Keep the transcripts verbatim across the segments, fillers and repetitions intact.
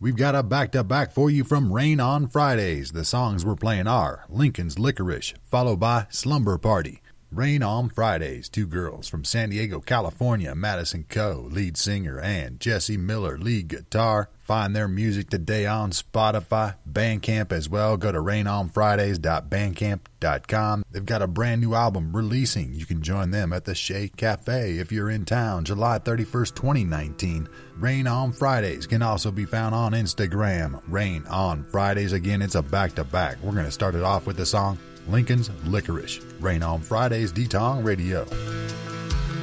We've got a back-to-back for you from Rain on Fridays. The songs we're playing are Lincoln's Licorice, followed by Slumber Party. Rain on Fridays, two girls from San Diego, California, Madison Co, lead singer, and Jesse Miller, lead guitar. Find their music today on Spotify, Bandcamp as well. Go to rain on fridays dot bandcamp dot com. They've got a brand new album releasing. You can join them at the Shea Cafe if you're in town, July thirty-first, twenty nineteen. Rain on Fridays can also be found on Instagram. Rain on Fridays, again, it's a back-to-back. We're going to start it off with the song Lincoln's Licorice. Rain on Fridays, Detong Radio.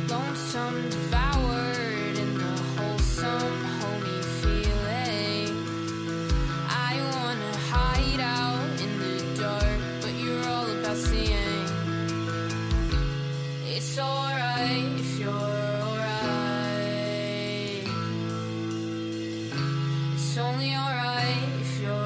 Lonesome, devoured in the wholesome, homey feeling. I want to hide out in the dark, but you're all about seeing. It's alright if you're alright. It's only alright if you're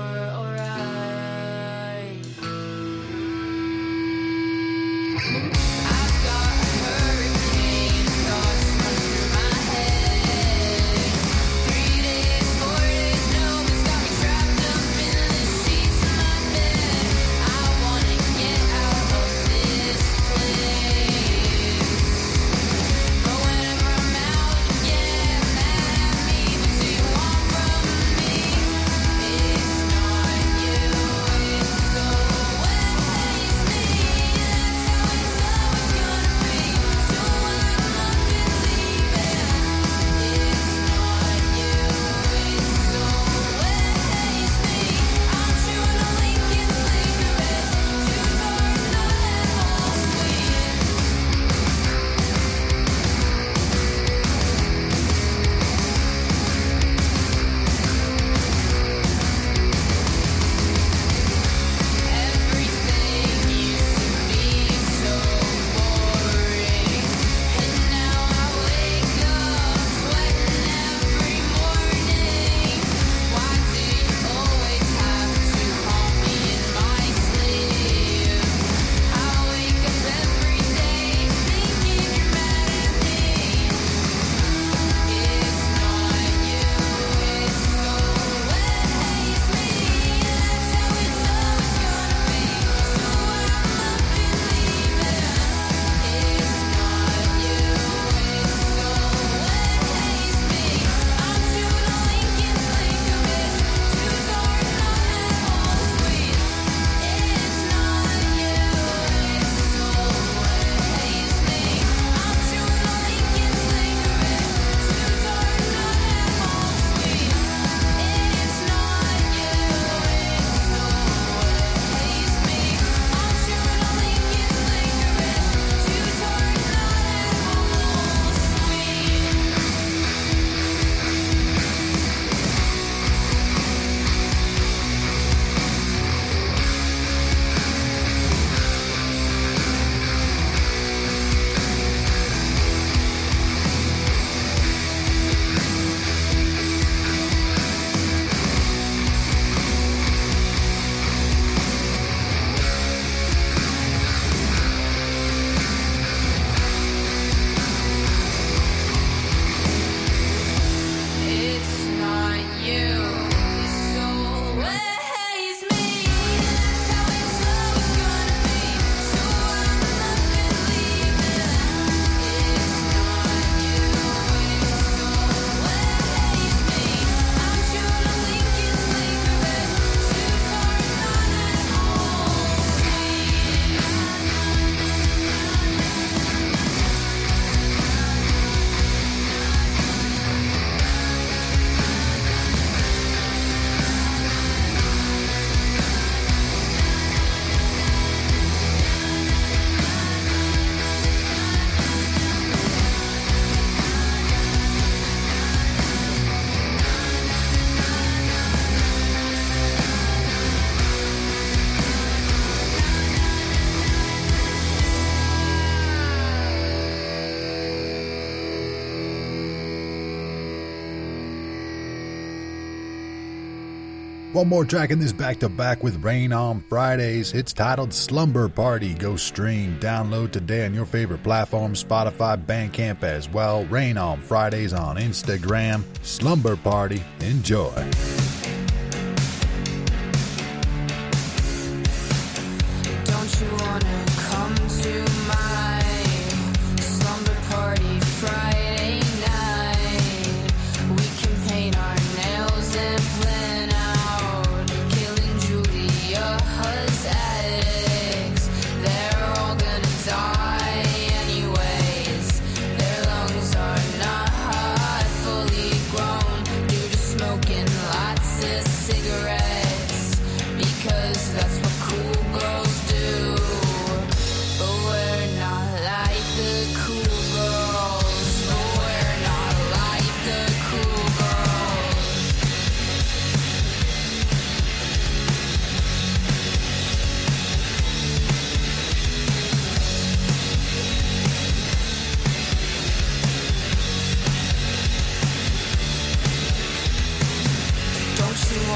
One more track in this back-to-back with Rain on Fridays. It's titled Slumber Party. Go stream, download today on your favorite platform, Spotify, Bandcamp as well. Rain on Fridays on Instagram. Slumber Party. Enjoy.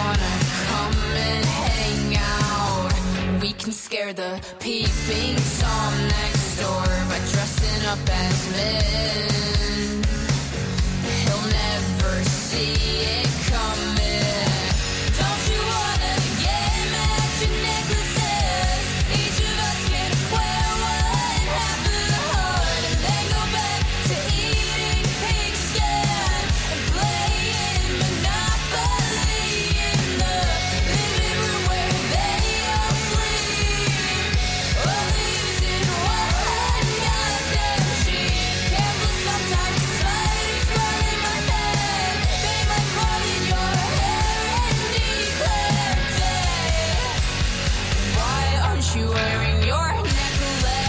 wanna come and hang out? We can scare the peeping Tom next door by dressing up as men. He'll never see it coming. Don't you wanna get matching necklaces? Each of us can wear one half of the hood, and then go back to eating pig skin and playing Monopoly in the living room where they all sleep. Or losing one goddamn sheep. Careful, sometimes spiders run in my bed. They might crawl in your hair and declare dead. Why aren't you wearing your necklace?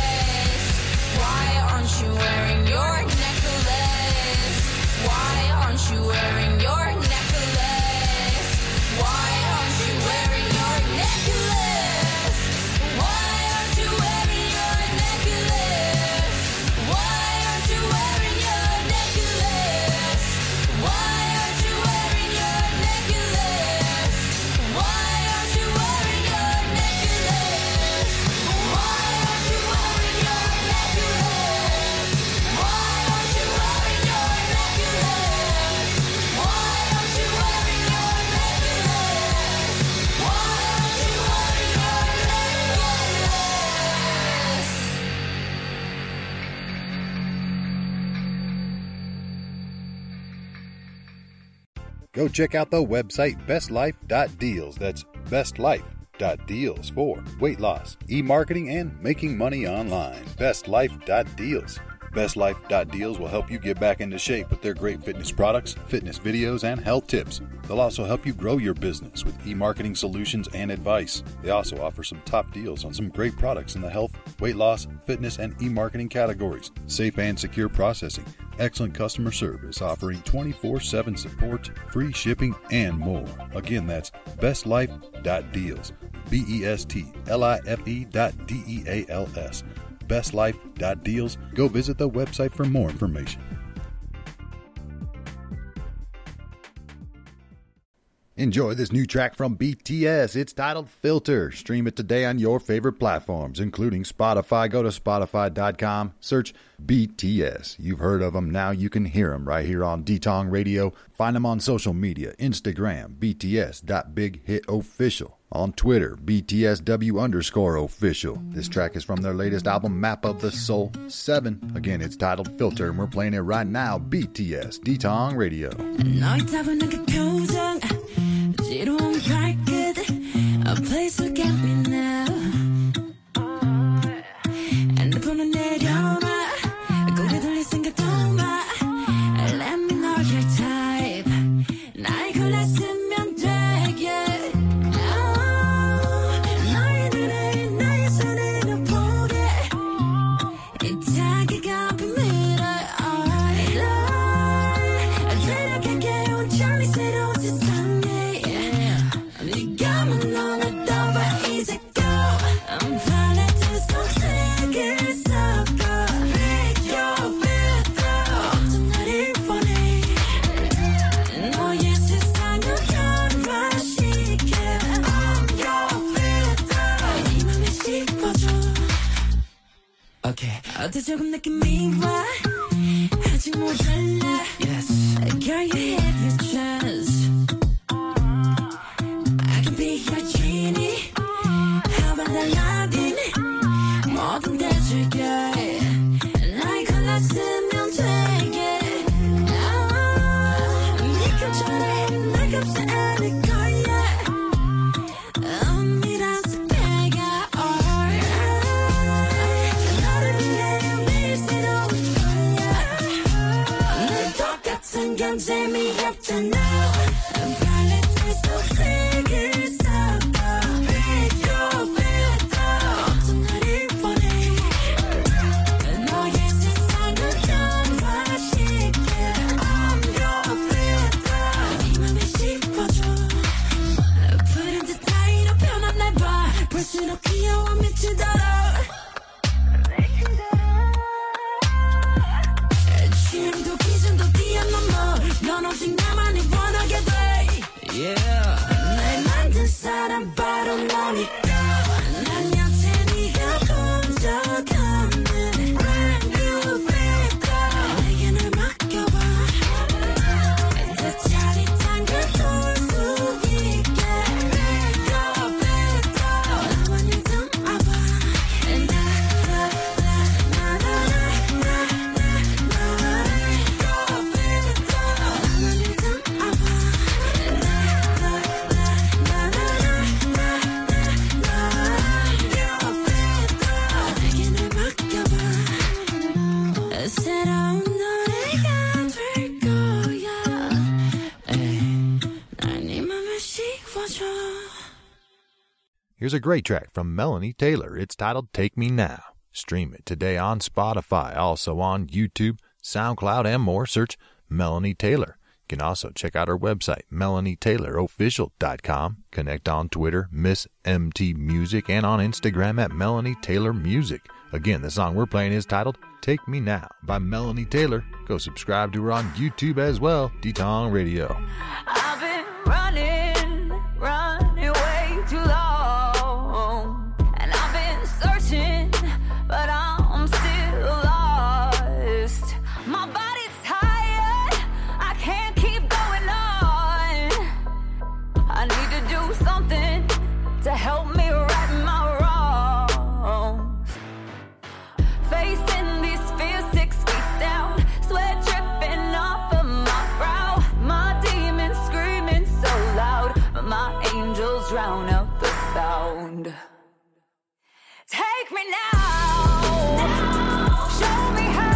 Why aren't you wearing your necklace? Why aren't you wearing your necklace? Why aren't you wearing your necklace? Why aren't you wearing your necklace? Why aren't you wearing your necklace? Why aren't you wearing your necklace? Why aren't you wearing your necklace? Why aren't you wearing your necklace? Why aren't you wearing your necklace? Why aren't you wearing your necklace? Why aren't you wearing your necklace? Go check out the website best life dot deals. That's best life dot deals for weight loss, e-marketing, and making money online. best life dot deals. best life dot deals will help you get back into shape with their great fitness products, fitness videos, and health tips. They'll also help you grow your business with e-marketing solutions and advice. They also offer some top deals on some great products in the health, weight loss, fitness, and e-marketing categories. Safe and secure processing, excellent customer service, offering twenty-four seven support, free shipping, and more. Again, that's best life dot deals. B E S T L I F E dot D E A L S. best life dot deals. Go visit the website for more information. Enjoy this new track from B T S. It's titled Filter. Stream it today on your favorite platforms, including Spotify. Go to spotify dot com, search B T S. You've heard of them, now you can hear them right here on Detong Radio. Find them on social media, Instagram, B T S dot big hit official. On Twitter, B T S W underscore official. This track is from their latest album, Map of the Soul seven. Again, it's titled Filter, and we're playing it right now. B T S, Detong Radio. A place to get me now. And the phone on the door, go get the list and get down. Let me know your type. 날 골랐으면 되게. 너의 눈에 나의 손을 보게. 이 자기가 비밀을. 널 데려갈게 온전히 새로운 세상에. 네가 묻어놨던 바 이제 go. I'm falling to something it's up. Make your filter. 어떤 날이 보내 너의 세상을 변화시켜. I'm your filter. 이 맘에 씹어줘. Okay. 어때 조금 느낌이 와. 아직 모자라. Yes. Girl, you have your chance. I can be your genie. How about the loving? 뭐든 대줄게. 날 골랐으면 되게. 아, 네가 전에 날 갚지 않을 거야. 은밀한 스펙가 all. 너를 위해 매일 새로운 거야. 늘 똑같은 건 재미없잖아. I'm falling to something it's up. Make your filter. 어떤 날이 보내 너의 세상을 변화시켜. I'm your filter. 이 맘에 씹어줘. 푸른 듯 타이로 변한 날 봐. 볼수록 귀여워 미치도록. 지름도 기준도 뛰어넘어. 넌 오직 나만이 원하게 돼. Yeah. Here's a great track from Melanie Taylor. It's titled Take Me Now. Stream it today on Spotify, also on YouTube, SoundCloud, and more. Search Melanie Taylor. You can also check out her website, melanie taylor official dot com. Connect on Twitter, Miss M T Music, and on Instagram at Melanie Taylor Music. Again, the song we're playing is titled Take Me Now by Melanie Taylor. Go subscribe to her on YouTube as well, Detong Radio. I've been running, running way too long. Drown out the sound. Take me now, now. Show me how,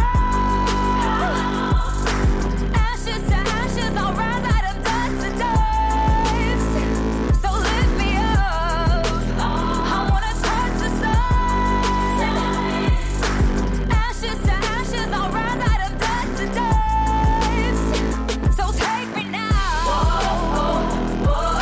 now. Ashes to ashes, I'll rise out of dust to dust. So lift me up, oh. I wanna touch the sun, now. Ashes to ashes, I'll rise out of dust to dust. So take me now. Whoa, whoa, whoa.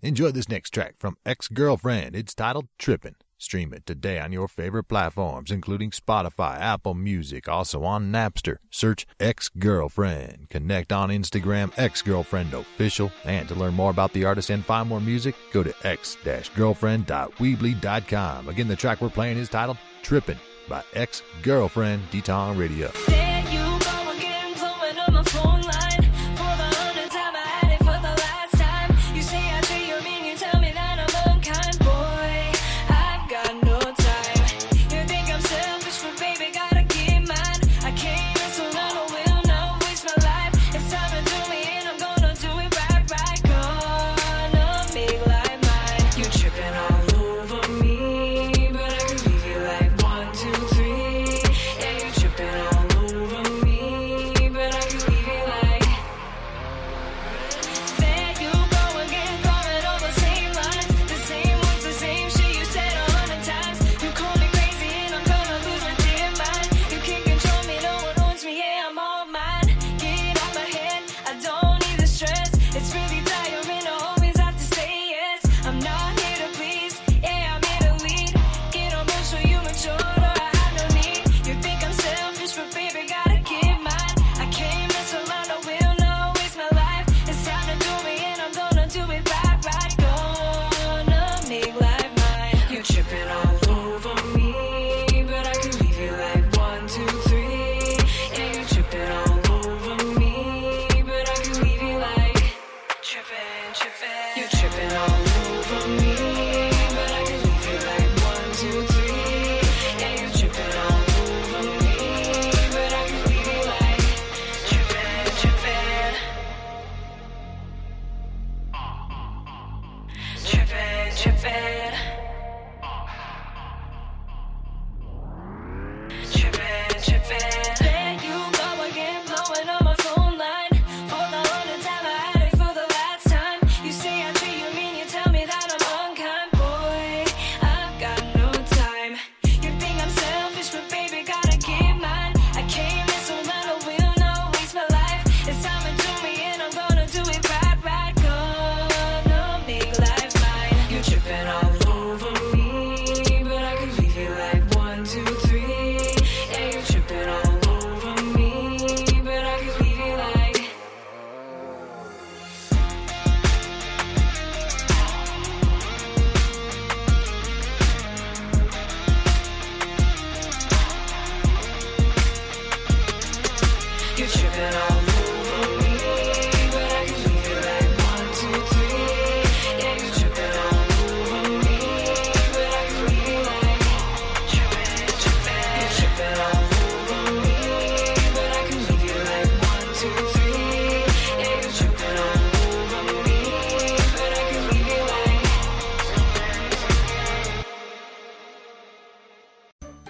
Enjoy this next track from Ex Girlfriend. It's titled Trippin'. Stream it today on your favorite platforms, including Spotify, Apple Music, also on Napster. Search Ex Girlfriend. Connect on Instagram, Ex Girlfriend Official. And to learn more about the artist and find more music, go to ex girlfriend dot weebly dot com. Again, the track we're playing is titled Trippin' by Ex Girlfriend, Detong Radio. There you go again, blowing up my phone line.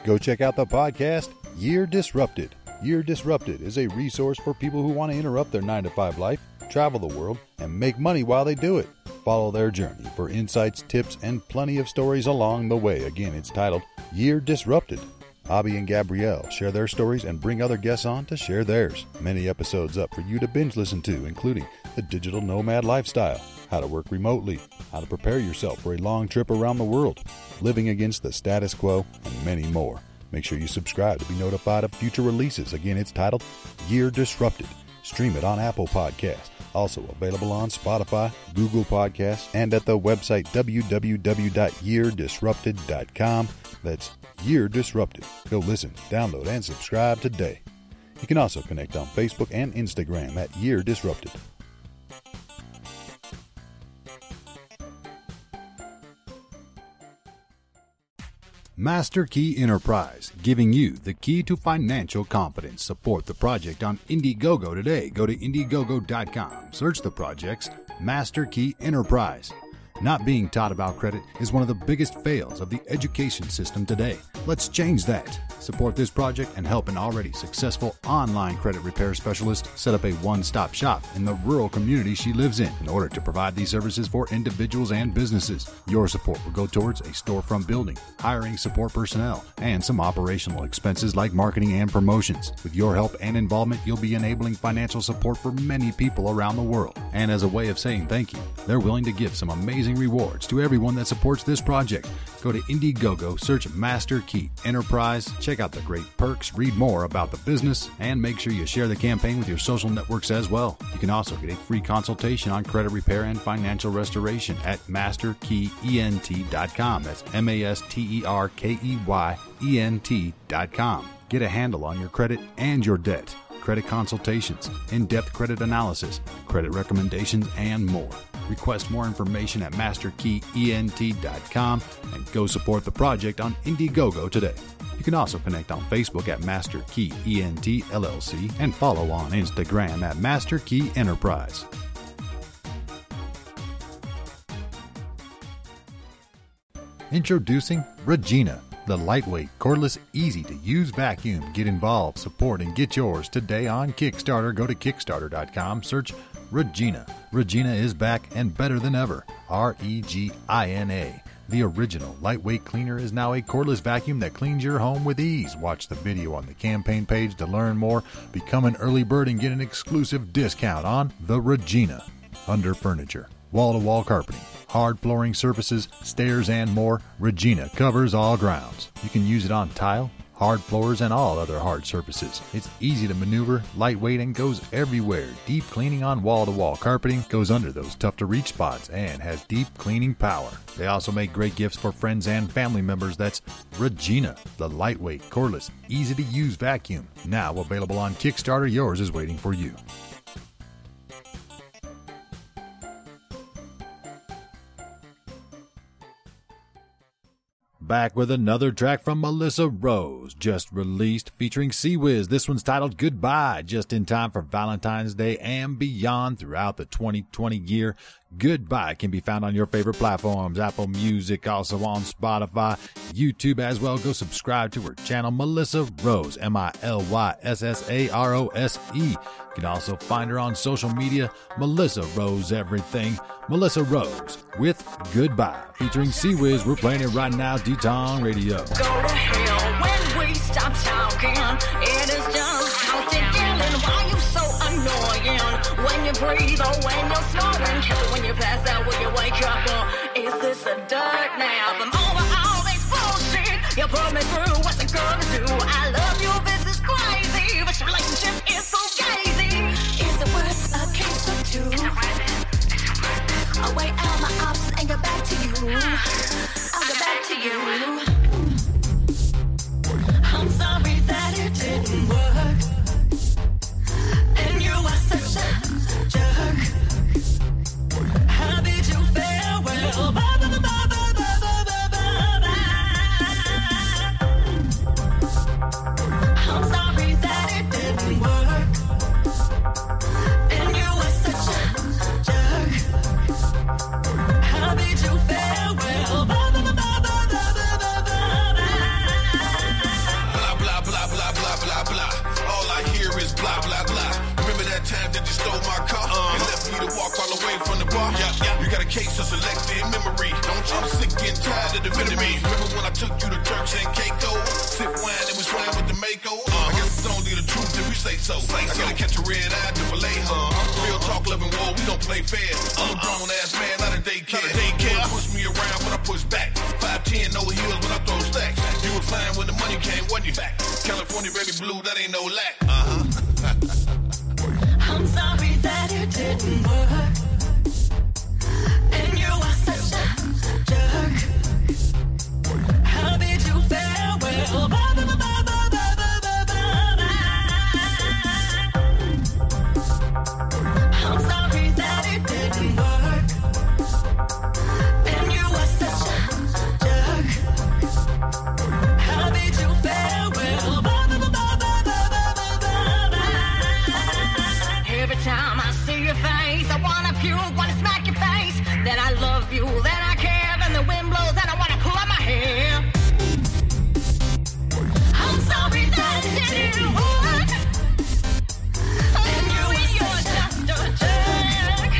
Go check out the podcast, Year Disrupted. Year Disrupted is a resource for people who want to interrupt their nine to five life, travel the world, and make money while they do it. Follow their journey for insights, tips, and plenty of stories along the way. Again, it's titled Year Disrupted. Abby and Gabrielle share their stories and bring other guests on to share theirs. Many episodes up for you to binge listen to, including the digital nomad lifestyle, how to work remotely, how to prepare yourself for a long trip around the world, living against the status quo, and many more. Make sure you subscribe to be notified of future releases. Again, it's titled Year Disrupted. Stream it on Apple Podcasts. Also available on Spotify, Google Podcasts, and at the website w w w dot year disrupted dot com. That's Year Disrupted. Go listen, download, and subscribe today. You can also connect on Facebook and Instagram at Year Disrupted. Master Key Enterprise, giving you the key to financial confidence. Support the project on Indiegogo today. Go to Indiegogo dot com. Search the projects, Master Key Enterprise. Not being taught about credit is one of the biggest fails of the education system today. Let's change that. Support this project and help an already successful online credit repair specialist set up a one-stop shop in the rural community she lives in in order to provide these services for individuals and businesses. Your support will go towards a storefront building, hiring support personnel, and some operational expenses like marketing and promotions. With your help and involvement, you'll be enabling financial support for many people around the world. And as a way of saying thank you, they're willing to give some amazing rewards to everyone that supports this project. Go to Indiegogo, search Master Key Enterprise, check out the great perks, read more about the business, and make sure you share the campaign with your social networks as well. You can also get a free consultation on credit repair and financial restoration at master key ent dot com. That's M A S T E R K E Y E N T dot com. Get a handle on your credit and your debt, credit consultations, in-depth credit analysis, credit recommendations, and more. Request more information at master key ent dot com and go support the project on Indiegogo today. You can also connect on Facebook at Master Key E N T L L C and follow on Instagram at Master Key Enterprise. Introducing Regina, the lightweight, cordless, easy-to-use vacuum. Get involved, support, and get yours today on Kickstarter. Go to kickstarter dot com, search Regina. Regina is back and better than ever. R E G I N A. The original lightweight cleaner is now a cordless vacuum that cleans your home with ease. Watch the video on the campaign page to learn more. Become an early bird and get an exclusive discount on the Regina. Under furniture, wall-to-wall carpeting, hard flooring surfaces, stairs, and more, Regina covers all grounds. You can use it on tile, hard floors, and all other hard surfaces. It's easy to maneuver, lightweight, and goes everywhere. Deep cleaning on wall-to-wall carpeting, goes under those tough-to-reach spots, and has deep cleaning power. They also make great gifts for friends and family members. That's Regina, the lightweight, cordless, easy-to-use vacuum. Now available on Kickstarter, yours is waiting for you. Back with another track from Melyssa Rose, just released, featuring SeaWiz. This one's titled Goodbye, just in time for Valentine's Day and beyond throughout the twenty twenty year. Goodbye can be found on your favorite platforms, Apple Music, also on Spotify, YouTube as well. Go subscribe to her channel, Melyssa Rose, M I L Y S S A R O S E. You can also find her on social media, Melyssa Rose Everything. Melyssa Rose with Goodbye, featuring SeaWiz. We're playing it right now, Detong Radio. Go to hell when we stop talking. It is just how they're feeling. Why you so annoying? When you breathe or when you're snoring. Kill it when you pass out, when you wake up. Or is this a dirt nap? I'm over all this bullshit. You brought me through. What's it gonna do? I love you. This is crazy. But your relationship is so crazy. Is it worth a case or two? Is it worth it? I weigh out my options and get back to you. I'll get back to you. I'm sorry that it didn't work. on. Yeah, yeah. You got a case of selected memory. Don't you? I'm sick and tired of defending me. Remember when I took you to Turks and Caicos? Sip wine and we swam with the Mako. Uh-huh. I guess it's only the truth if we say so. Say I so. Gotta catch a red eye to fillet her. Uh-huh. Real talk, loving war, we don't play fair. I'm a grown ass man, not a daycare. Not a daycare. You push me around when I push back. five ten, no heels when I throw stacks. You were fine when the money came, wasn't you? Back. California, baby blue, that ain't no lack. Uh-huh. I'm sorry that it didn't work. And you are such a jerk. How did you farewell? Bye, bye, bye, bye, bye, bye, bye, bye, bye. I'm sorry that it didn't work. And you are such a jerk. How did you farewell? Bye, bye, bye, bye, bye, bye, bye, bye, bye. Every time I see your face, I wanna puke, wanna smack your face. That I love you, that I care, and the wind blows, and I wanna pull out my hair. I'm sorry that it didn't work. And you and you're just a jerk.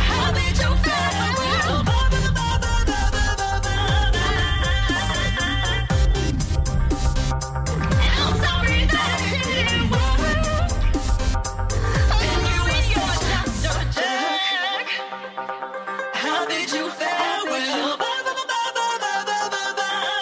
How did you feel the world? Ba ba ba ba ba ba ba ba. I'm sorry that it didn't work. And you and you're just a jerk. How did you feel the world? Ba ba ba ba ba ba ba ba ba.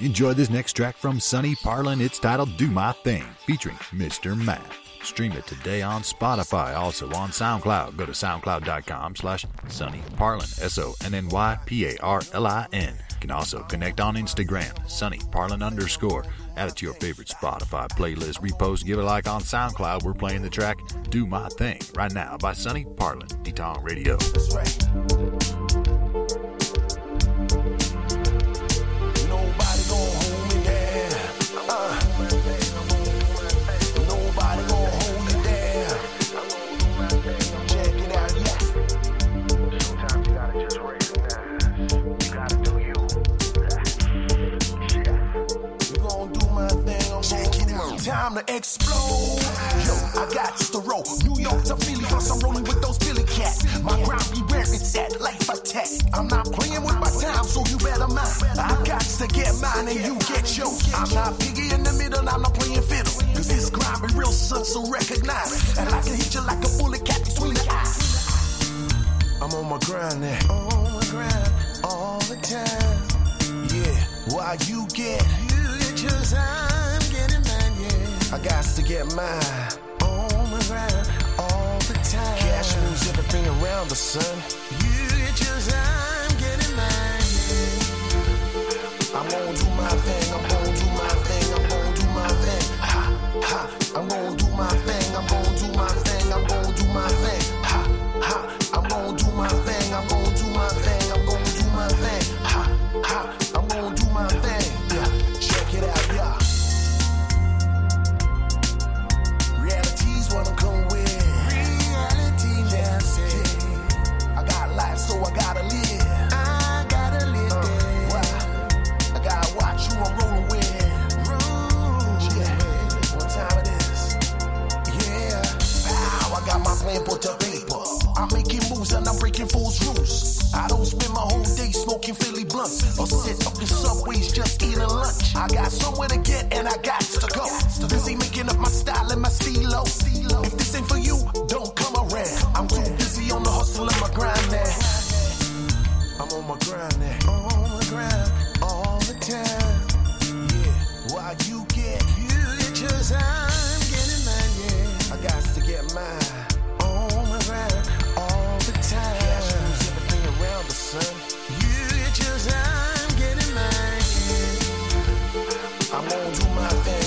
Enjoy this next track from Sonny Parlin. It's titled Do My Thing, featuring Mister Math. Stream it today on Spotify, also on SoundCloud. Go to soundcloud.com slash Sonny Parlin, S O N N Y P A R L I N. You can also connect on Instagram, Sonny Parlin underscore. Add it to your favorite Spotify playlist, repost, give it a like on SoundCloud. We're playing the track Do My Thing right now by Sonny Parlin, Detong Radio. That's right. Nobody gon' hold me down. Uh. Nobody gon' hold me down. Check it out, yeah. Sometimes you gotta just recognize. You gotta do you. You gon' do my thing. I'm check it out. Time to explode. Yo, I got to roll. New York to Philly, 'cause I'm rolling with those Philly cats. My grind be where it's at, life attack. I'm not playing with my time, so you better mind. I got to get mine and you get yours. I'm not piggy in the middle, I'm not playing fiddle. 'Cause this grind be real, son, so recognize it. And I can hit you like a bullet cat between the eyes. I'm on my grind now. On my grind all the time. Yeah, why you get? You get yours, I'm getting mine, yeah. I got to get mine. On my grind all the time. Cash moves everything around the sun. You get yours, I'm getting mine, yeah. I'm gonna do my thing, I'm gonna do my thing, I'm gonna do my thing. Ha, ha, I'm gonna do my thing, I'm gonna do my thing, I'm gonna do my thing. Ha, ha, I'm gonna do my thing, I'm gonna do my thing, I'm gonna do my thing. Ha, ha, I'm gonna do my thing, yeah. Check it out, yeah. Reality's what I'm coming with. Reality, that's it. I got life, so I gotta live. I gotta live uh, it. Why? I gotta watch who I'm rolling with. Roll, yeah. What time it is? Yeah. Wow, I got my plan put to paper. I'm making moves and I'm breaking fools' rules. I don't spend my whole day smoking Philly blunts or sit up in subways just eating lunch. I got somewhere to get and I got to go. Busy making up my style and my stilo. If this ain't for you, don't come around. I'm too busy on the hustle and my grind now. I'm on my grind now. On my grind all the time. Yeah, why you get? You get yours, I'm getting mine, yeah. I got to get mine. On my grind all the time. Cash moves everything around the sun. You get yours, I'm getting mine, yeah. I'm gonna do my thing.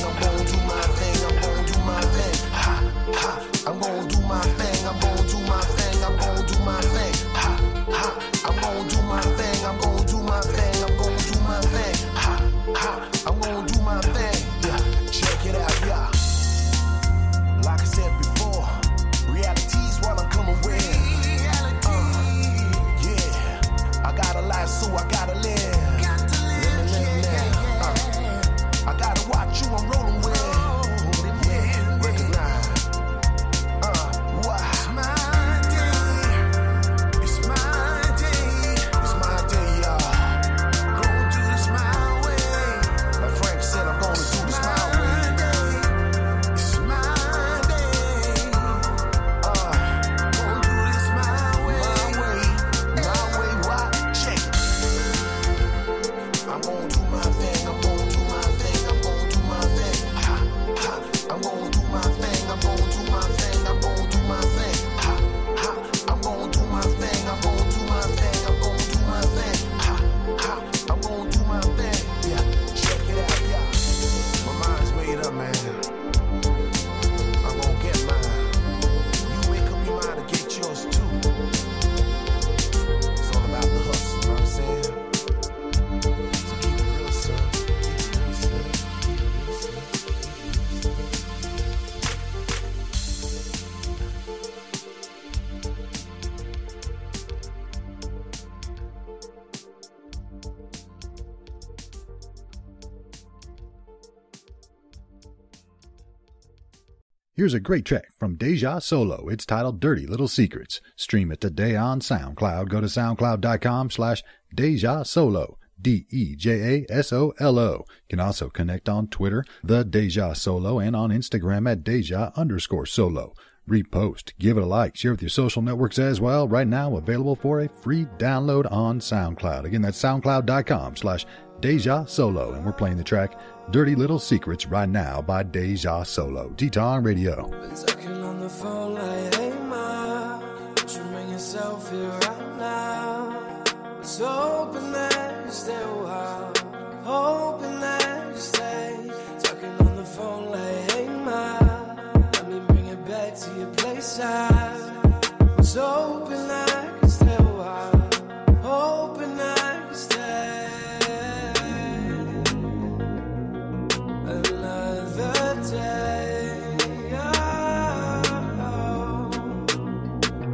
Here's a great track from Deja Solo. It's titled Dirty Little Secrets. Stream it today on SoundCloud. Go to soundcloud.com slash Deja Solo. D E J A S O L O. You can also connect on Twitter, The Deja Solo, and on Instagram at Deja underscore Solo. Repost, give it a like, share with your social networks as well. Right now, available for a free download on SoundCloud. Again, that's soundcloud.com slash Deja Solo. And we're playing the track Dirty Little Secrets right now by Deja Solo. Detong Radio. Been talking on the phone like, hey ma, don't you bring yourself here right now. It's hoping that you stay a while, hoping that you stay. Talking on the phone like, hey ma, let me bring it back to your place. I was hoping that you stay a while, hoping that you stay.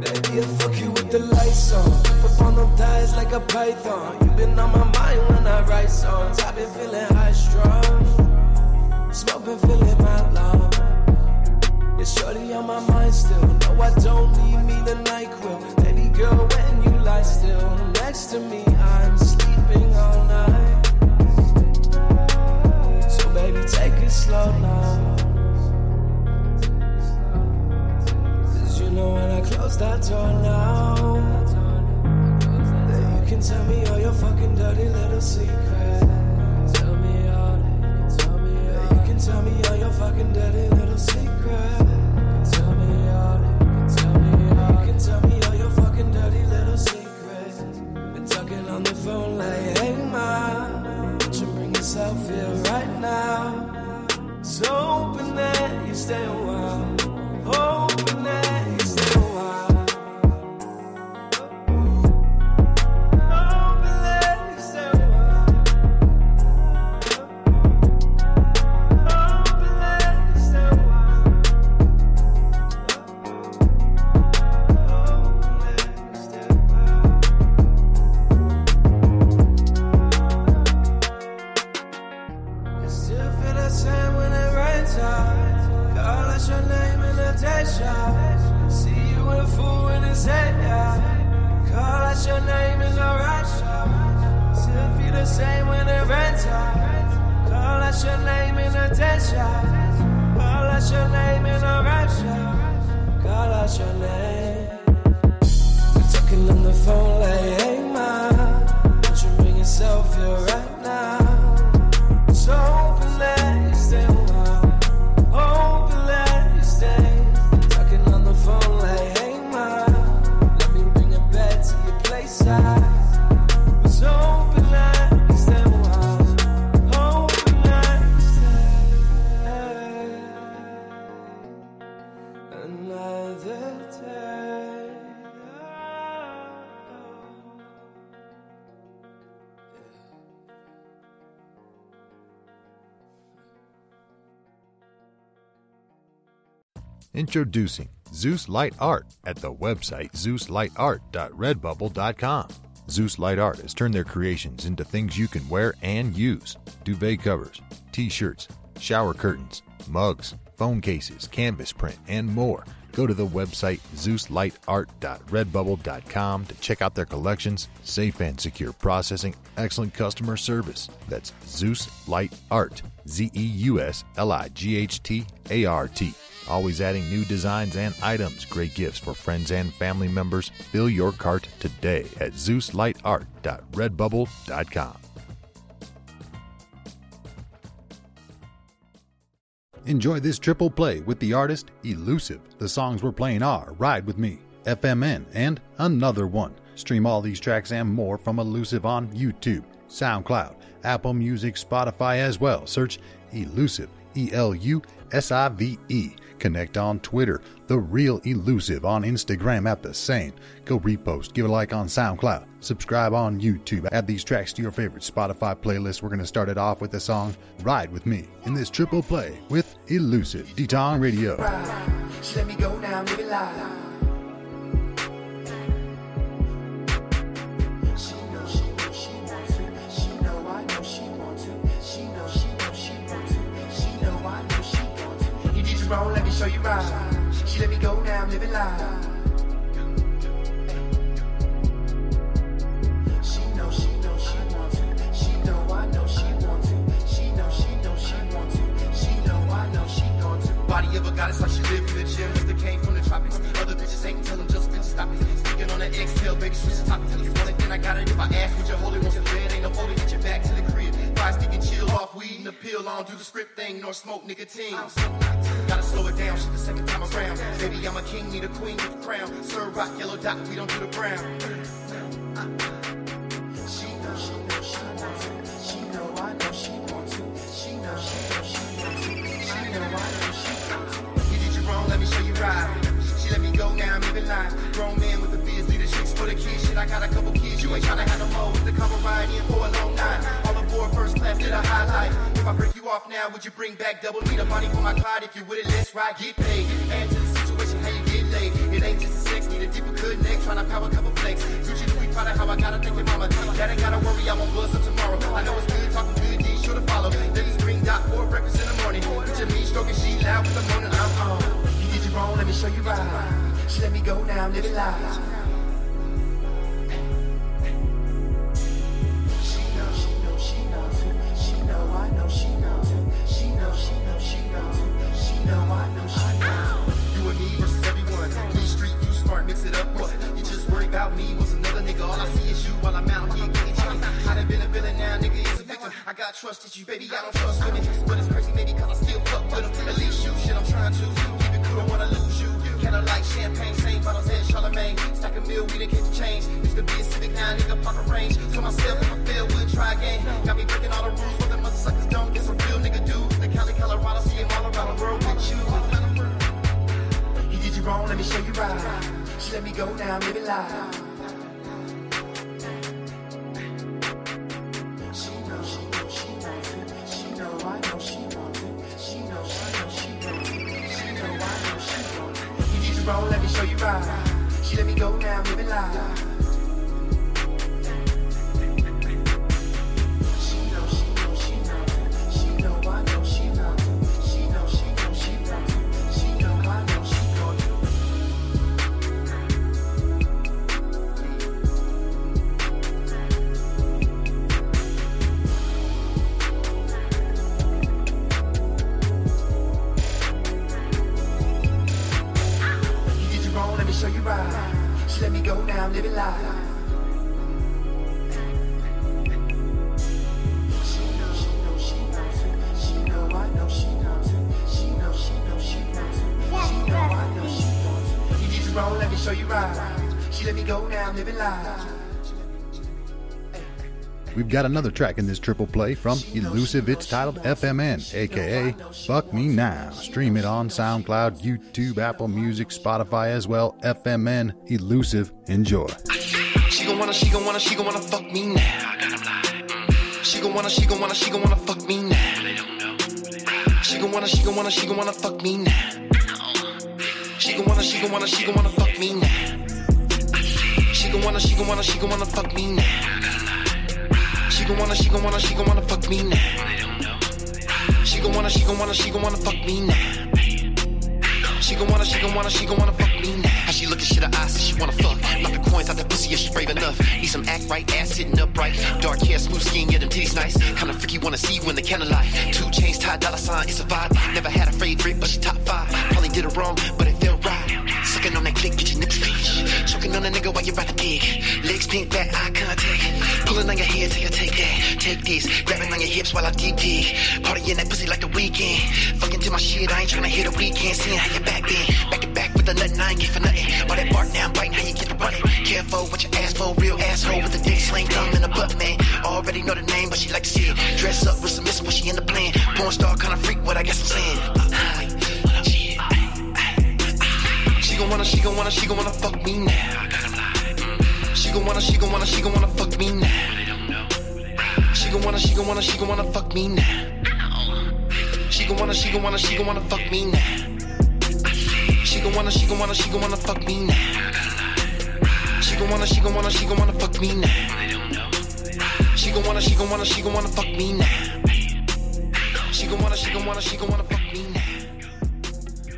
Baby, I fuck you with the lights on. Put on them thighs like a python. You've been on my mind when I write songs. I've been feeling high strung. Smoke been filling my lungs. You're shorty on my mind still. No, I don't need me the NyQuil. Baby girl, when you lie still next to me, I'm sleeping all night. So baby, take it slow now. You know when I close that door now, that you can tell me all your fucking dirty little secrets. Tell me all, tell me all. You can tell me all your fucking dirty little secrets. Tell me all, tell me all. You can tell me all your fucking dirty little secrets. Been talking on the phone like, hey ma, don't you bring yourself here right now. So hoping that you stay a while, hoping that. Introducing Zeus Light Art at the website zeus light art dot redbubble dot com. Zeus Light Art has turned their creations into things you can wear and use. Duvet covers, t-shirts, shower curtains, mugs, phone cases, canvas print, and more. Go to the website zeus light art dot redbubble dot com to check out their collections, safe and secure processing, excellent customer service. That's Zeus Light Art, Z E U S L I G H T A R T. Always adding new designs and items. Great gifts for friends and family members. Fill your cart today at zeus light art dot redbubble dot com. Enjoy this triple play with the artist Elusive. The songs we're playing are Ride With Me, F M N, and Another One. Stream all these tracks and more from Elusive on YouTube, SoundCloud, Apple Music, Spotify as well. Search Elusive, E L U S I V E. Connect on Twitter, The Real Elusive on Instagram at the same. Go repost, give a like on SoundCloud, subscribe on YouTube. Add these tracks to your favorite Spotify playlist. We're going to start it off with the song Ride With Me in this triple play with Elusive. Detong Radio. Ride. She let me go now, maybe lie. Let me show you right. She let me go now, I'm living life. She know, she know, she wants to. She know, I know, she wants to. She know, she know, she wants to. She know, I know, she wants to. Body of a goddess, like she lived in the gym. Mister came from the tropics. Other bitches ain't tellin', just bitches stop it. Sticking on the exhale, baby, switch the topic. Tell you want it, then I got it. If I ask what your holy wants to live, ain't no holy, get your back to the crib. Fries, stick and chill off weed and the pill. I don't do the script thing, nor smoke nicotine. I'm so not gotta slow it down, shit the second time around. Baby, I'm a king, need a queen with a crown. Sir Rock, yellow dot, we don't do the brown. She know, she know, she wants it. She know, I know, she wants it. She know, she know, she wants it. She know, I know, she wants it. You did you wrong, let me show you right. She let me go now, I'm even lying. Grown man with a beard, lead the chicks for the kids. Shit, I got a couple kids, you ain't tryna have no more. With the cover ride in for a long night. All aboard first class, did a highlight. If I break you off now, would you bring back double? Need a money for my card. If you with it, let's ride, get paid. Add to the situation, how you get laid. It ain't just a sex, need a deeper connect. Tryna power couple flex. Gucci Louis Prada, how I gotta thank your mama. That ain't gotta worry, I won't buzz up tomorrow. I know it's good, talking good, D, sure to follow. Ladies bring dot for breakfast in the morning. Picture me stroking, she loud with the morning. I'm on. You did you wrong, let me show you right. She let me go now, live it live. She knows it. She knows, she knows, she knows it. She know, I know, she knows it. You and me versus everyone. Me street, you smart, mix it up. What? You just worry about me. What's another nigga? All I see is you while I'm out here getting chicken. I done been a villain now, nigga, is a victim. I got trust issues, baby, I don't trust women. But it's crazy, maybe, cause I still fuck with them. At least you, shit, I'm trying to. Keep it cool, don't wanna lose you. Kinda like champagne, same bottles as Charlemagne. Stack a meal, we done catch the change. Used to be a Civic, now nigga pop a range. So myself, if I fail, we'll try again. Got me breaking all the rules, what the motherfuckers don't. Get some real nigga dudes. The Cali, Colorado, see him all around the world with you. You did you wrong, let me show you right. She let me go now, live it live. She know, she know, she wants it. She know, I know, she wants it. She know, she know, she wants it. She know, I know, she wants it. Wrong, let me show you right. She let me go now, living live. She know, she know, she knows it. She know, I know, she knows it. She know, she know, she knows it. She know, I know, she show you right. She let me go now, I'm living life. She know, she know, she knows it. She know, I know, she knows it. She know, she know, she knows it. She know, I know, she knows it. You did you wrong, let me show you right. She let me go now, I'm living life. We've got another track in this triple play from Elusive. It's titled F M N, aka Fuck Me Now. Stream it on SoundCloud, YouTube, Apple Music, Spotify as well. F M N, Elusive. Enjoy. She gon' wanna, she gon' wanna, she gon' wanna fuck me now. She gon' wanna, she gon' wanna, she gon' wanna fuck me now. She gon' wanna, she gon' wanna, she gon' wanna fuck me now. She gon' wanna, she gon' wanna, she gon' wanna fuck me now. She gon' wanna, she gon' wanna, she gon' wanna fuck me now. She gon' wanna, she gon' wanna, she gon' wanna fuck me now. She gon' wanna, she gon' wanna, she gon' wanna fuck me now. She gon' wanna, she gon' wanna, she gon' wanna fuck me now. How she lookin', shit her eyes, says she wanna fuck. Knock the coins out the pussy if she brave enough. Need some act right, ass sitting upright. Dark hair, smooth skin, yeah, them titties nice. Kinda freaky, wanna see you in the candlelight. Two chains, tie, dollar sign, it's a vibe. Never had a favorite, but she top five. Probably did it wrong, but it felt right. Suckin' on that click, get your nips peach. Chokin' Hitting on a nigga while you about to dig. Legs pink, bad eye contact. Pulling on your hair till you take that. Take this. Grabbing on your hips while I deep dig. Partying that pussy like the weekend. Fucking to my shit, I ain't trying to hit a weekend. Seeing how you back then. Back to back with a nut, I ain't get for nothing. All that bark now, I'm biting, how you get to running. Careful what your ass for, real asshole with a dick slang thumb in a butt, man. Already know the name, but she like to see it. Dress up with some miss when she in the plan. Porn star kind of freak, what I guess I'm saying. Uh-huh. She gon' wanna, she gon' wanna, she gon' wanna fuck me now. She gon' wanna, she gon' wanna, she gon' wanna fuck me now. She gon' wanna, she gon' wanna, she gon' wanna fuck me now. She gon' wanna, she gon' wanna, she gon' wanna fuck me now. She gon' wanna, she gon' wanna, she gon' wanna fuck me now. She gon' wanna, she gon' wanna, she gon' wanna fuck me now. She gon' wanna, she gon' wanna, she gon' wanna fuck me now. She gon' wanna, she gon' wanna, she gon' wanna fuck me now.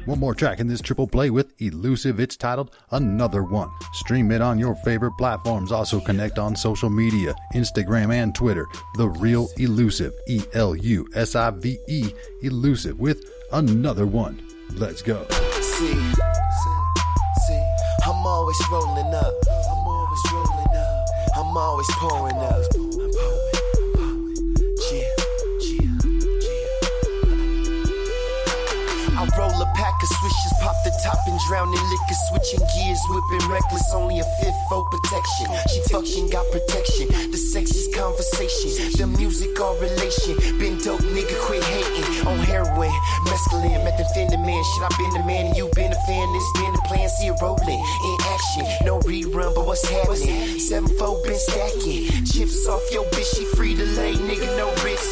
One more track in this triple play with Elusive. It's titled Another One. Stream it on your favorite platforms. Also connect on social media, Instagram and Twitter. The Real Elusive, E L U S I V E, Elusive with Another One. Let's go. See, see, see, I'm always rolling up. I'm always rolling up. I'm always pouring up. Yeah. I roll a pack of swishes, pop the top and drown in liquor. Switching gears, whipping reckless, only a fifth for protection. She fucking got protection, the sex is conversation, the music our relation. Been dope, nigga, quit hating. On heroin, mescaline, methamphetamine. Shit, I been the man and you been a fan. This been the plan, see it rolling in action. No rerun, but what's happening? seven four been stacking. Chips off your bitch, she free to lay, nigga, no risk.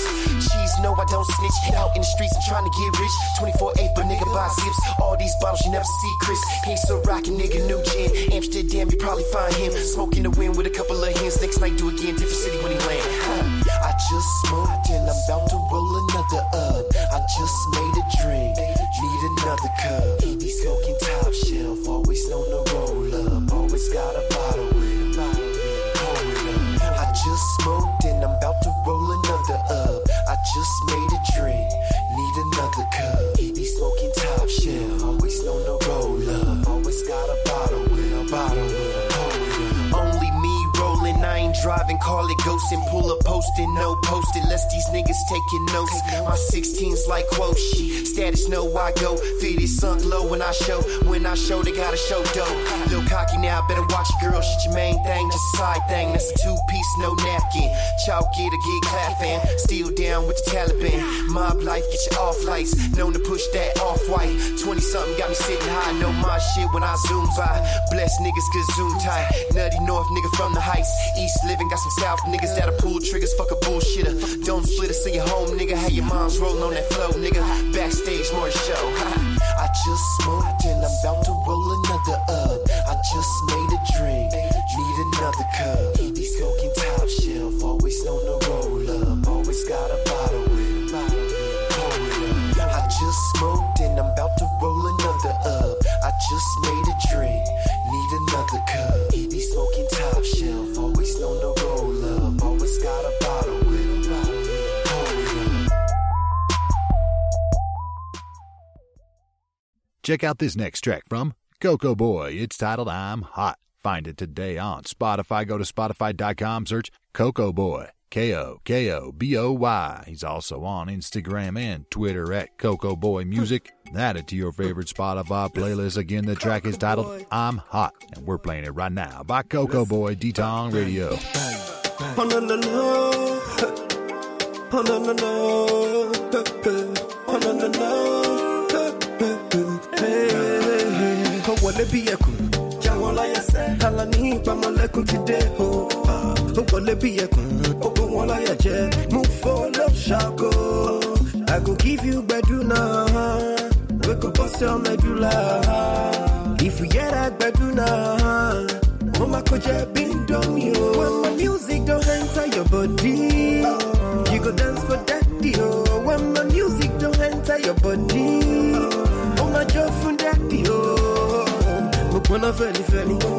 Cheese, no, I don't snitch. Hit out in the streets, I'm trying to get rich. twenty-four eight but nigga buy zips. All these bottles you never see, Chris. Ain't so rockin', nigga, new gin. Amsterdam, you probably find him. Smoking the wind with a couple of hands. Next night, do again, different city when he land. Huh. I just smoked and I'm about to roll another up. I just made a drink, need another cup. He be smoking top shelf, always known to roll up. Always got a bottle with him. I just smoked and I'm about to roll another up. I just made a drink, need another cup. He be smoking top shelf, always known to roll up. Always got a bottle with a bottle with a hole. Only me rolling, I ain't driving, call it ghost and pull a postin', no posted, lest these niggas taking notes. My sixteens like quote shit, status know I go. Feed is sunk low when I show, when I show they gotta show dope. Lil' cocky now, better watch your girl, shit your main thing, just a side thing. That's a two piece, no napkin, chalk it or get clapping. Still down with the Taliban, mob life, get your off lights. Known to push that off white, twenty something got me sitting high. Know my shit when I zoom by, bless niggas cause zoom tight. Nutty north nigga from the heights, east living, got some south niggas that'll pull triggers, fuck a bullshitter. Don't split us in your home, nigga. Have your mom's rolling on that flow, nigga. Backstage, more show. I just smoked and I'm about to roll another up. I just made a drink, need another cup. He be smoking top shelf, always known to roll up. Always got a bottle with him. I just smoked and I'm about to roll another up. I just made a drink, need another cup. He be smoking top shelf, always known to roll up. Always got a bottle with him. Check out this next track from Coco Boy. It's titled I'm Hot. Find it today on Spotify. Go to spotify dot com, search Coco Boy, K O K O B O Y. He's also on Instagram and Twitter at Coco Boy Music. Add it to your favorite Spotify playlist. Again, the track is titled I'm Hot, and we're playing it right now by Coco Boy, Detong Radio. Move for love, shall go. I go give you Baduna. We go bust your medulla. If we get at Baduna, Mama could have been done you. When my music don't enter your body, you go dance for daddy. Oh, when my music don't enter your body. I'm going to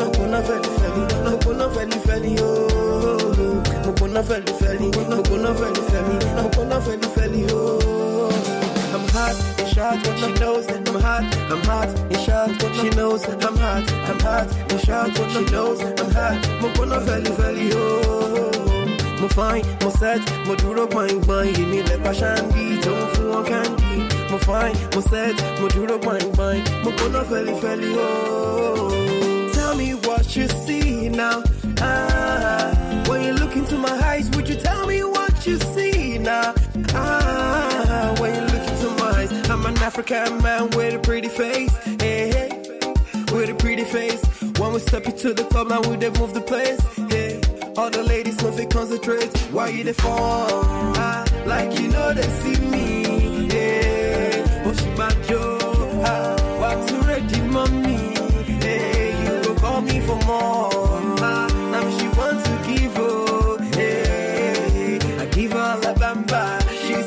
I'm hot, shot, she knows that I'm hot, I'm hot, and shot, she knows that I'm hot, I'm hot, and shot, she knows that I'm hot, I'm gonna value, value, oh, I'm fine, I'm sad, I'm duro, wine, wine, give me the passion, beat, don't fool on candy, I'm fine, I'm sad, I'm duro, wine, wine, I'm gonna value, value, oh, tell me what you see now, ah, when you look into my eyes, would you tell me what you see now, ah, when you look into my eyes, I'm an African man with a pretty face, hey, hey, with a pretty face, when we step into the club, now we they move the place, hey, all the ladies move, they concentrate, why you they fall, ah, like you know they see me, hey, Oshimajo, ah, what's already mommy, hey, you go call me for more, ah, now she wants to give, oh, hey, I give her la bamba.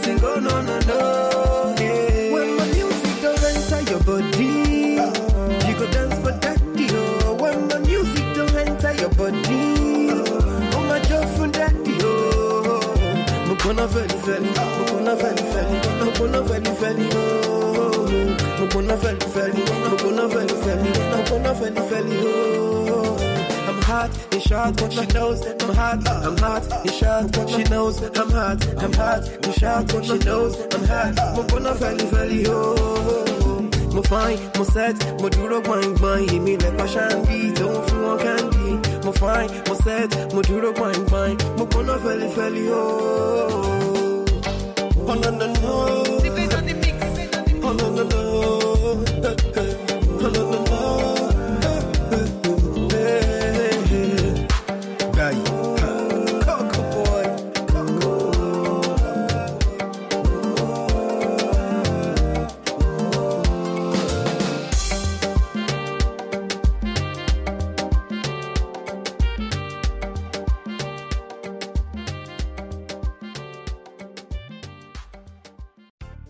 No, no, no, no, yeah. When my music don't enter your body, uh, you go dance for daddy, oh. When my music don't enter your body, uh, oh, my job for daddy, oh. I'm gonna very, very, I'm gonna very, very, I'm gonna very, very, oh. I'm gonna very, very, I'm gonna very, very, I'm gonna very, very, oh. I'm hot, in shot, she knows that I'm hot. I'm hot, in shot, she knows that I'm hot. I'm hot, in shot, she knows that I'm hot. I'm gonna value, value, oh. I'm fine, I'm sad, I'm duro, wine, wine. Give me that passion beat, don't feel on candy. I'm fine, I'm sad, I'm duro, wine, wine. I'm gonna value, value, oh. Oh, no, no, no. Oh, no, no, no. Oh, no, no, no.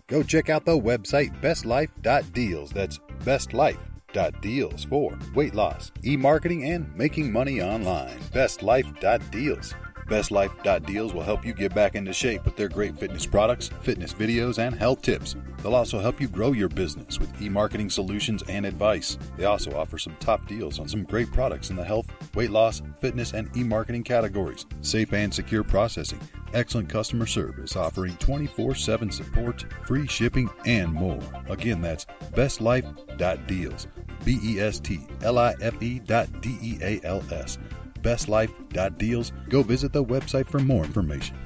Go check out the website best life dot deals. That's best life dot deals for weight loss, e-marketing, and making money online. best life dot deals. best life dot deals will help you get back into shape with their great fitness products, fitness videos, and health tips. They'll also help you grow your business with e-marketing solutions and advice. They also offer some top deals on some great products in the health, weight loss, fitness, and e-marketing categories. Safe and secure processing, excellent customer service, offering twenty-four seven support, free shipping, and more. Again, that's best life dot deals. B E S T L I F E dot D E A L S. best life dot deals. Go visit the website for more information.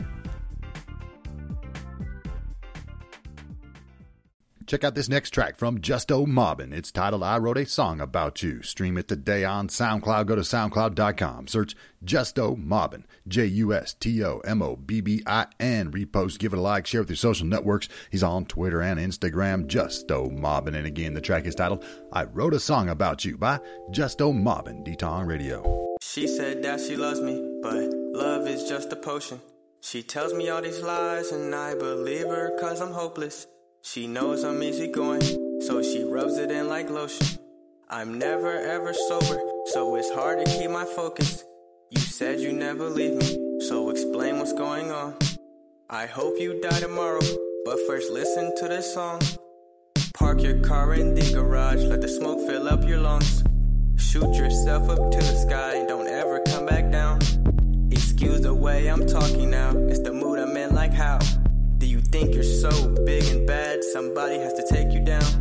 Check out this next track from Justo Mobbin. It's titled I Wrote a Song About You. Stream it today on SoundCloud. Go to soundcloud dot com. Search Justo Mobbin. J U S T O M O B B I N. Repost, give it a like, share with your social networks. He's on Twitter and Instagram, Justo Mobbin. And again, the track is titled I Wrote a Song About You by Justo Mobbin, Detong Radio. She said that she loves me, but love is just a potion. She tells me all these lies and I believe her cause I'm hopeless. She knows I'm easygoing, so she rubs it in like lotion. I'm never ever sober, so it's hard to keep my focus. You said you never leave me, so explain what's going on. I hope you die tomorrow, but first listen to this song. Park your car in the garage, let the smoke fill up your lungs. Shoot yourself up to the sky, and don't ever come back down. Excuse the way I'm talking now, it's the mood I'm in like how. Do you think you're so big and bad, somebody has to take you down?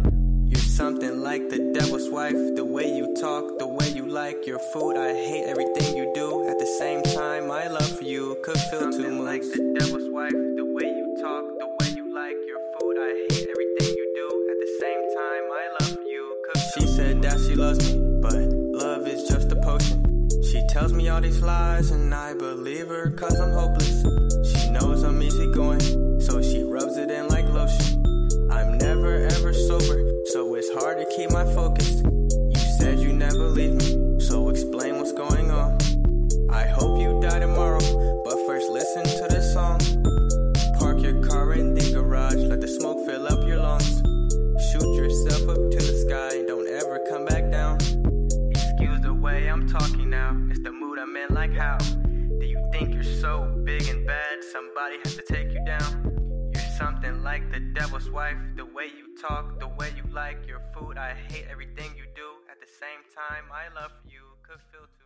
You're something like the devil's wife, the way you talk, the way you like your food. I hate everything you do, at the same time my love for you could fill two moods. Something like the devil's wife, the way you talk, the way you like your food. I hate everything you do, at the same time my love for you could fill. She said that she loves me, but love is just a potion. She tells me all these lies and I believe her cause I'm hopeless. She knows I'm easygoing, so she rubs it in like lotion. I'm never ever sober, so it's hard to keep my focus. You said you never leave me, so explain what's going on. I hope you die tomorrow, but first listen to this song. Park your car in the garage, let the smoke fill up your lungs. Shoot yourself up to the sky, and don't ever come back down. Excuse the way I'm talking now, it's the mood I'm in like how. Do you think you're so big and bad? useless wife, the way you talk, the way you like your food. I hate everything you do. At the same time, I love you. Could feel too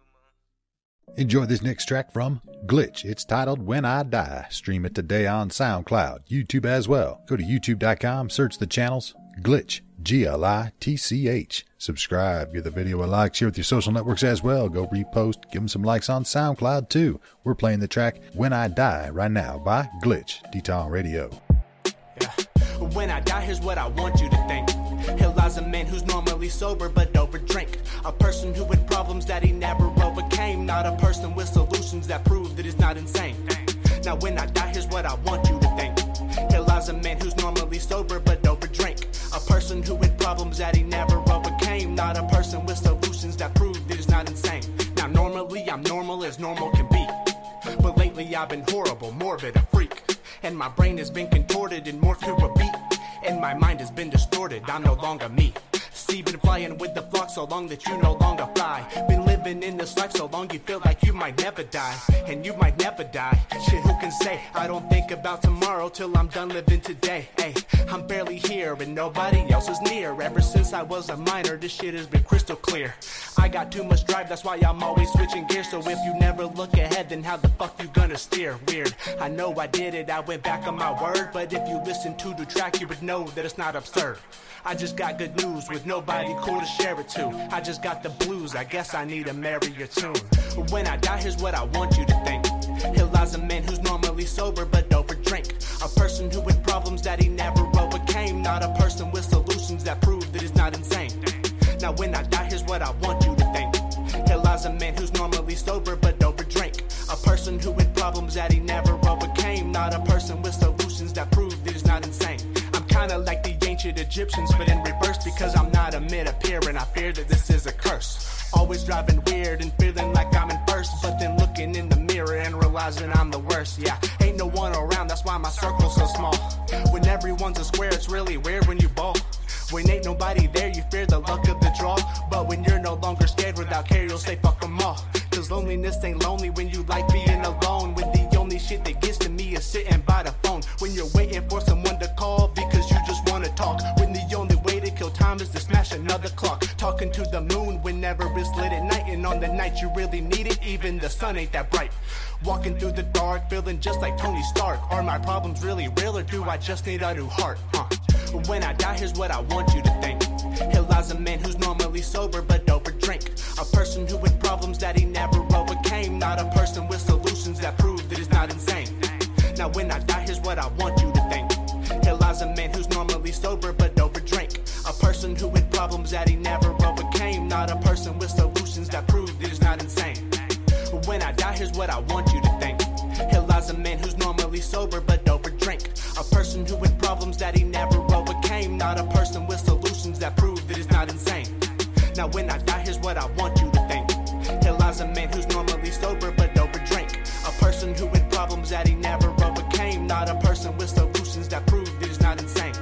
much. Enjoy this next track from Glitch. It's titled When I Die. Stream it today on SoundCloud, YouTube as well. Go to youtube dot com, search the channels Glitch, G L I T C H. Subscribe, give the video a like, share with your social networks as well. Go repost, give them some likes on SoundCloud too. We're playing the track When I Die right now by Glitch, Detong Radio. Yeah. When I die, here's what I want you to think. Here lies a man who's normally sober but overdrink. A person who had problems that he never overcame. Not a person with solutions that prove that he's not insane. Now when I die, here's what I want you to think. Here lies a man who's normally sober but overdrink. A person who had problems that he never overcame. Not a person with solutions that prove that he's not insane. Now normally I'm normal as normal can be. But lately I've been horrible, morbid, a freak. And my brain has been contorted and morphed to a beat. And my mind has been distorted, I'm no longer me. See, been flying with the flock so long that you no longer fly. Been living in this life so long you feel like you might never die. And you might never die. Shit, who can say? I don't think about tomorrow till I'm done living today. Hey, I'm barely here and nobody else is near. Ever since I was a minor, this shit has been crystal clear. I got too much drive, that's why I'm always switching gears. So if you never look ahead, then how the fuck you gonna steer? Weird. I know I did it, I went back on my word. But if you listen to the track, you would know that it's not absurd. I just got good news with nobody cool to share it to. I just got the blues, I guess I need a merrier tune. When I die, here's what I want you to think. Here lies a man who's normally sober but overdrink. A person who had problems that he never overcame. Not a person with solutions that prove that he's not insane. Now when I die, here's what I want you to think. Here lies a man who's normally sober but overdrink. A person who had problems that he never overcame. Not a person with solutions that prove that he's not insane. I'm kinda like the ancient Egyptians, but in reverse, because I'm not a mid-appear and I fear that this is a curse. Always driving weird and feeling like I'm in first, but then looking in the mirror and realizing I'm the worst. Yeah, ain't no one around, that's why my circle's so small. When everyone's a square, it's really weird when you ball. When ain't nobody there, you fear the luck of the draw. But when you're no longer scared without care, you'll say fuck them all. Cause loneliness ain't lonely when you like being alone. When the only shit that gets to me is sitting by the phone. When you're waiting for someone to call because you just wanna talk. When the only way to kill time is to smash another clock. Talking to the moon whenever it's lit at night. And on the night you really need it, even the sun ain't that bright. Walking through the dark, feeling just like Tony Stark. Are my problems really real or do I just need a new heart? Huh. When I die, here's what I want you to think. Here lies a man who's normally sober but overdrink. A person who had problems that he never overcame. Not a person with solutions that prove that he's not insane. Now when I die, here's what I want you to think. Here lies a man who's normally sober but overdrink. A person who had problems that he never overcame. Not a person with solutions that prove that he's not insane. When I die, here's what I want you to think. Here lies a man who's normally sober but overdrink. A person who had problems that he never overcame. Not a person with solutions that prove that he's not insane. Now when I die, here's what I want you to think. Here lies a man who's normally sober but overdrink. A person who had problems that he never overcame. Not a person with solutions that prove that he's not insane.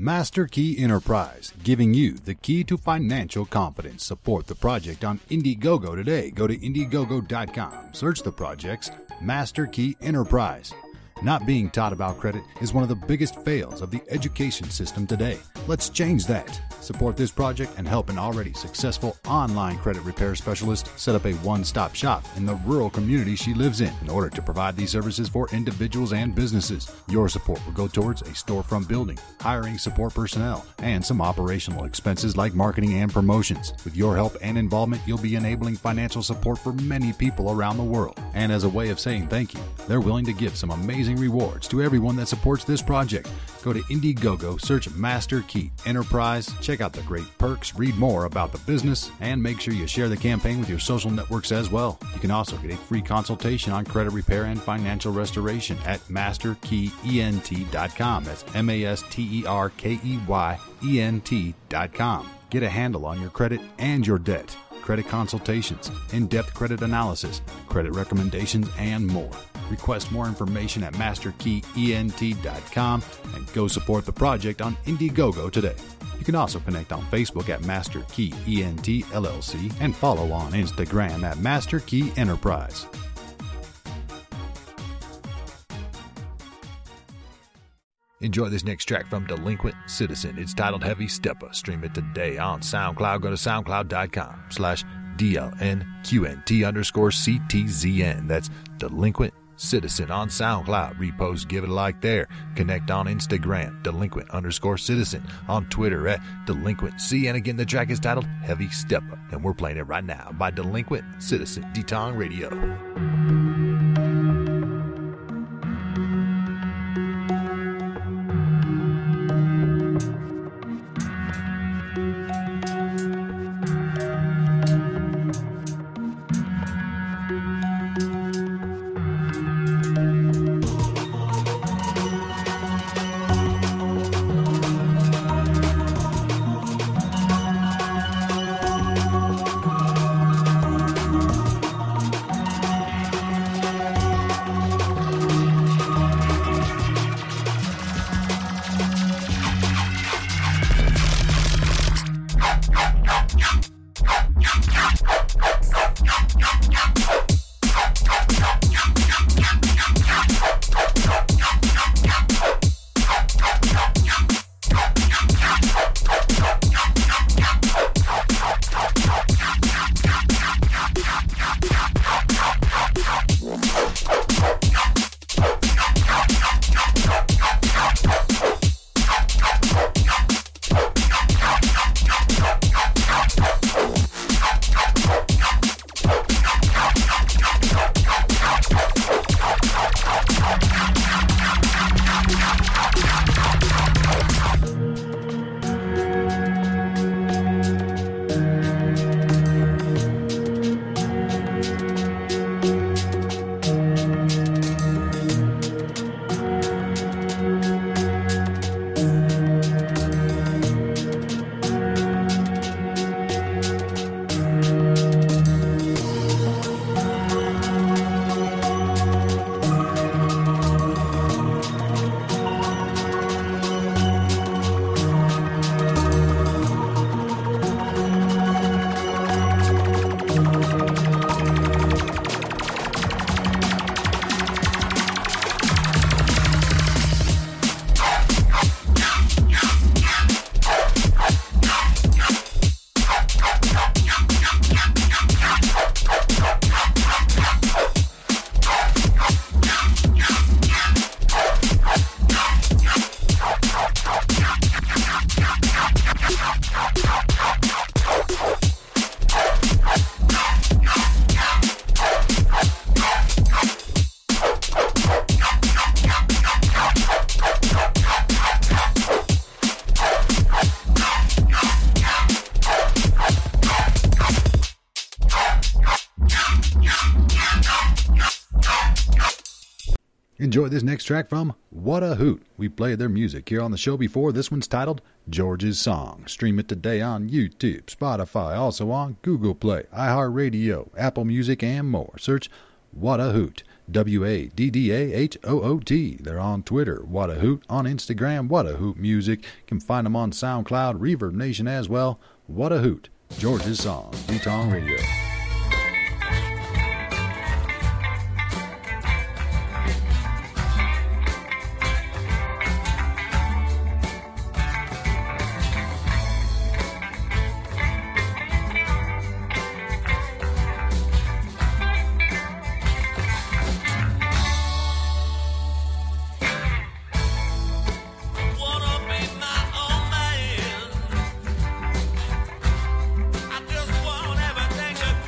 Master Key Enterprise, giving you the key to financial confidence. Support the project on Indiegogo today. Go to Indiegogo dot com. Search the projects Master Key Enterprise. Not being taught about credit is one of the biggest fails of the education system today. Let's change that. Support this project and help an already successful online credit repair specialist set up a one-stop shop in the rural community she lives in in order to provide these services for individuals and businesses. Your support will go towards a storefront building, hiring support personnel, and some operational expenses like marketing and promotions. With your help and involvement, you'll be enabling financial support for many people around the world. And as a way of saying thank you, they're willing to give some amazing rewards to everyone that supports this project. Go to Indiegogo, search Master Key Enterprise, check out the great perks, read more about the business, and make sure you share the campaign with your social networks as well. You can also get a free consultation on credit repair and financial restoration at master key ent dot com. That's M A S T E R K E Y E N T dot com. Get a handle on your credit and your debt. Credit consultations, in-depth credit analysis, credit recommendations, and more. Request more information at master key ent dot com and go support the project on Indiegogo today. You can also connect on Facebook at Master Key E N T L L C and follow on Instagram at Master Key Enterprise. Enjoy this next track from Delinquent Citizen. It's titled Heavy Stepper. Stream it today on SoundCloud. Go to soundcloud.com slash D-L-N-Q-N-T underscore C-T-Z-N. That's Delinquent Citizen on SoundCloud. Repost, give it a like there. Connect on Instagram, Delinquent underscore Citizen. On Twitter at Delinquent C. And again, the track is titled Heavy Stepper. And we're playing it right now by Delinquent Citizen, Detong Radio. Enjoy this next track from What a Hoot. We played their music here on the show before. This one's titled George's Song. Stream it today on YouTube, Spotify, also on Google Play, iHeartRadio, Apple Music, and more. Search What a Hoot, W A D D A H O O T. They're on Twitter, What a Hoot, on Instagram, What a Hoot Music. You can find them on SoundCloud, Reverb Nation as well. What a Hoot, George's Song, Detong Radio. Thank you.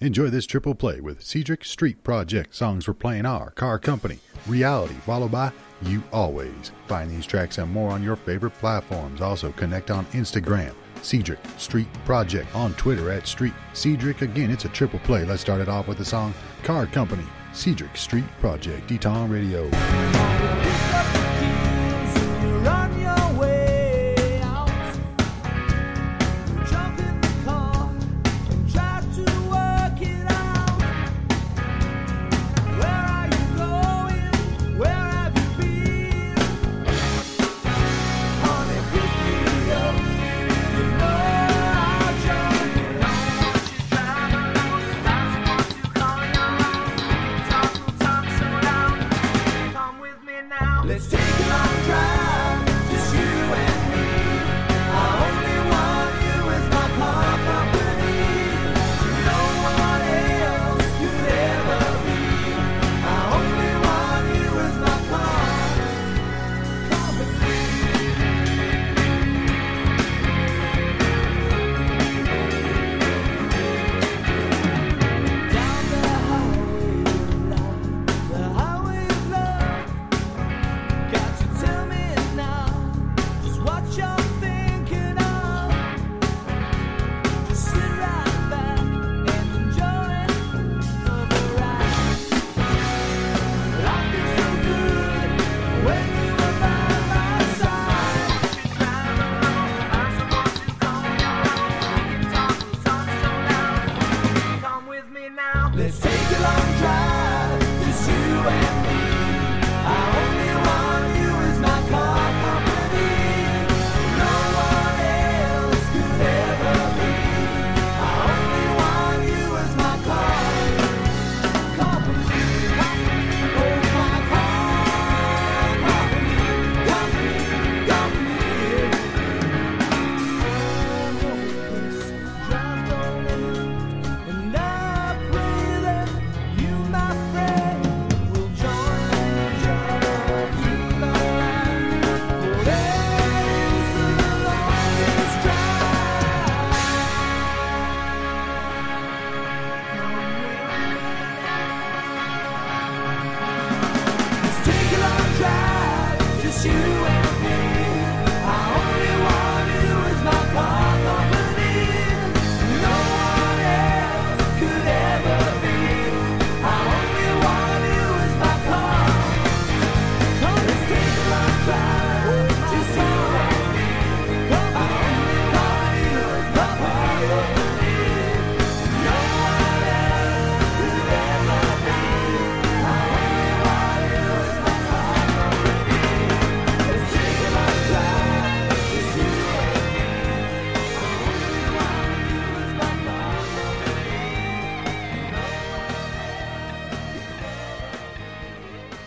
Enjoy this triple play with Cedric Street Project. Songs we're playing are Car Company, Reality, followed by You Always. Find these tracks and more on your favorite platforms. Also connect on Instagram, Cedric Street Project, on Twitter at Street Cedric. Again, it's a triple play. Let's start it off with the song Car Company, Cedric Street Project, Detong Radio.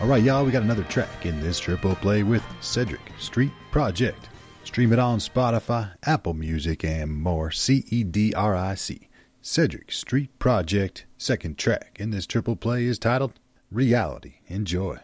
All right, y'all, we got another track in this triple play with Cedric Street Project. Stream it on Spotify, Apple Music, and more. C E D R I C, Cedric Street Project. Second track in this triple play is titled Reality. Enjoy.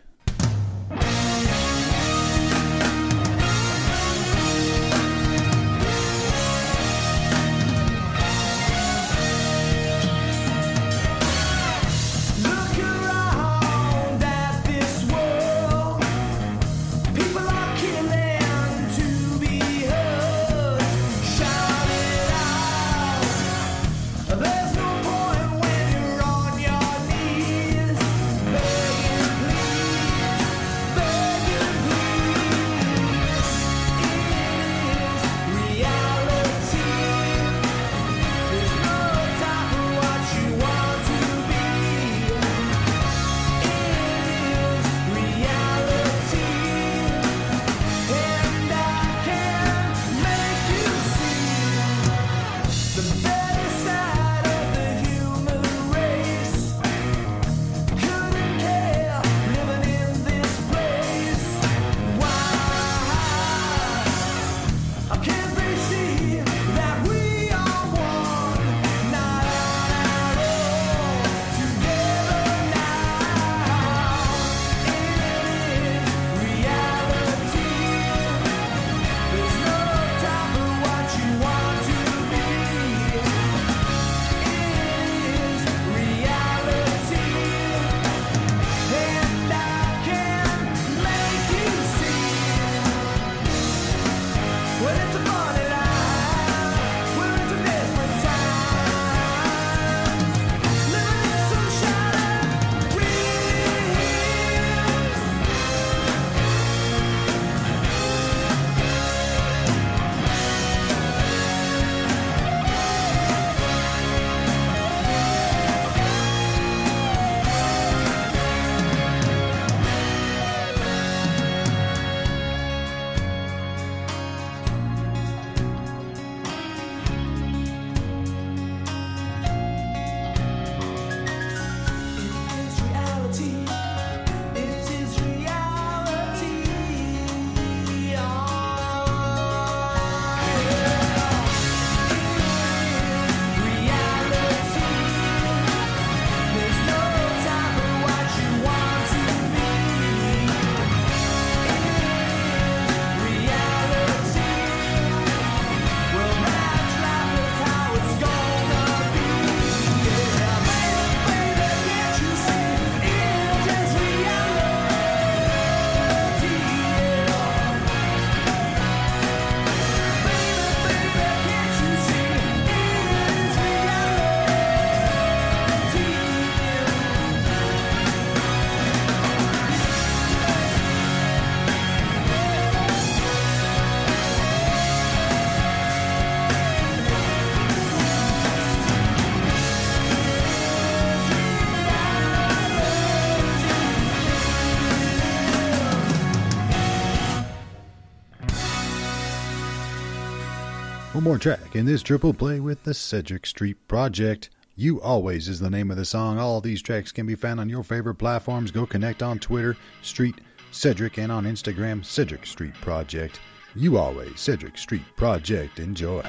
more track in this triple play with the Cedric Street Project. You Always is the name of the song. All these tracks can be found on your favorite platforms. Go connect on Twitter, Street Cedric, and on Instagram, Cedric Street Project. You Always, Cedric Street Project. Enjoy.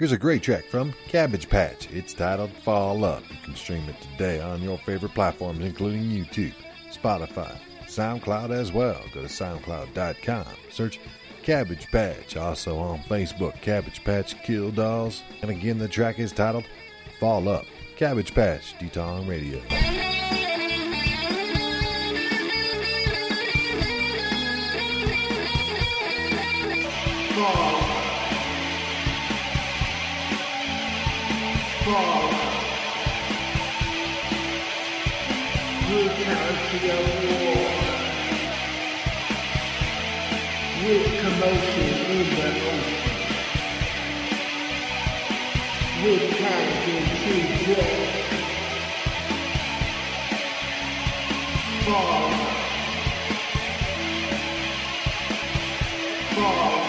Here's a great track from Cabbage Patch. It's titled Fall Up. You can stream it today on your favorite platforms, including YouTube, Spotify, SoundCloud as well. Go to soundcloud dot com. Search Cabbage Patch. Also on Facebook, Cabbage Patch Kill Dolls. And again, the track is titled Fall Up. Cabbage Patch, Detong Radio. Fall. Fall. Look out to the water. With commotion in the ocean. With times into blood. Fall. Fall.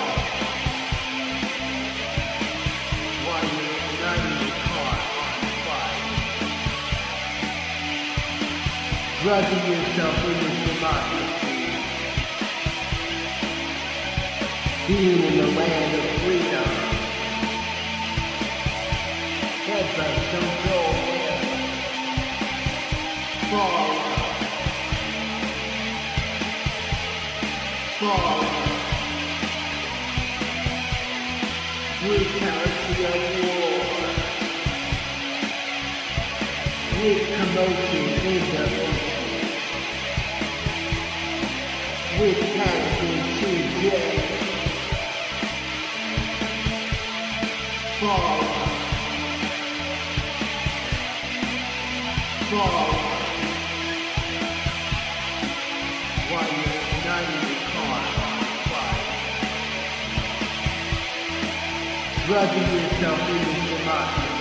Drugging yourself in this democracy. Being in the land of freedom. Headbutts don't go away. Fall. Fall. Brutality of war. With commotion in the with passion to get far, far. Why you're not in the car? Why? Drugging yourself into democracy,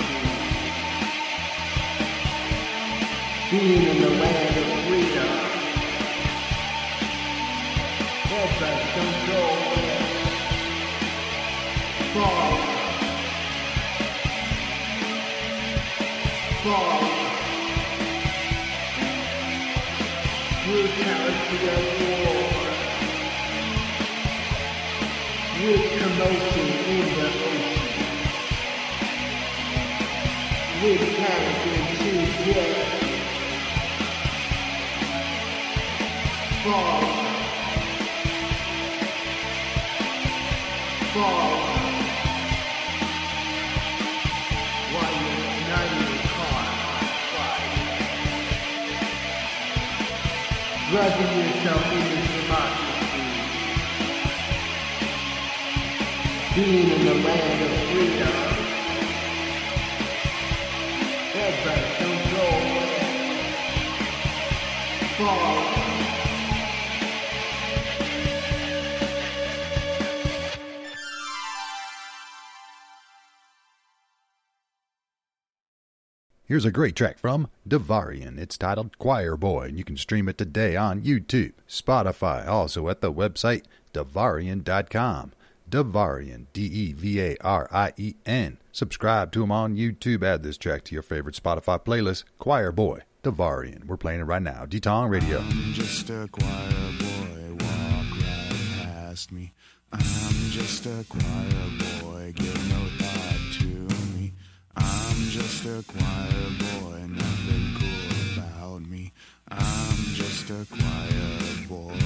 being in the land of freedom. Help us don't go away. Fall. Fall. Brutality of war. With commotion in the ocean. With passion to death. Fall. Fall. Why you're not in the car? Why? Drugging yourself into democracy, being in the land of freedom. Ever don't go away. Fall. Here's a great track from Devarian. It's titled Choir Boy, and you can stream it today on YouTube, Spotify, also at the website devarian dot com. Devarian, D E V A R I E N. Subscribe to them on YouTube. Add this track to your favorite Spotify playlist, Choir Boy, Devarian. We're playing it right now, Detong Radio. I'm just a choir boy, walk right past me. I'm just a choir boy, give no thought to me. I'm just a choir boy, nothing cool about me. I'm just a choir boy.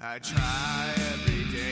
I try every day.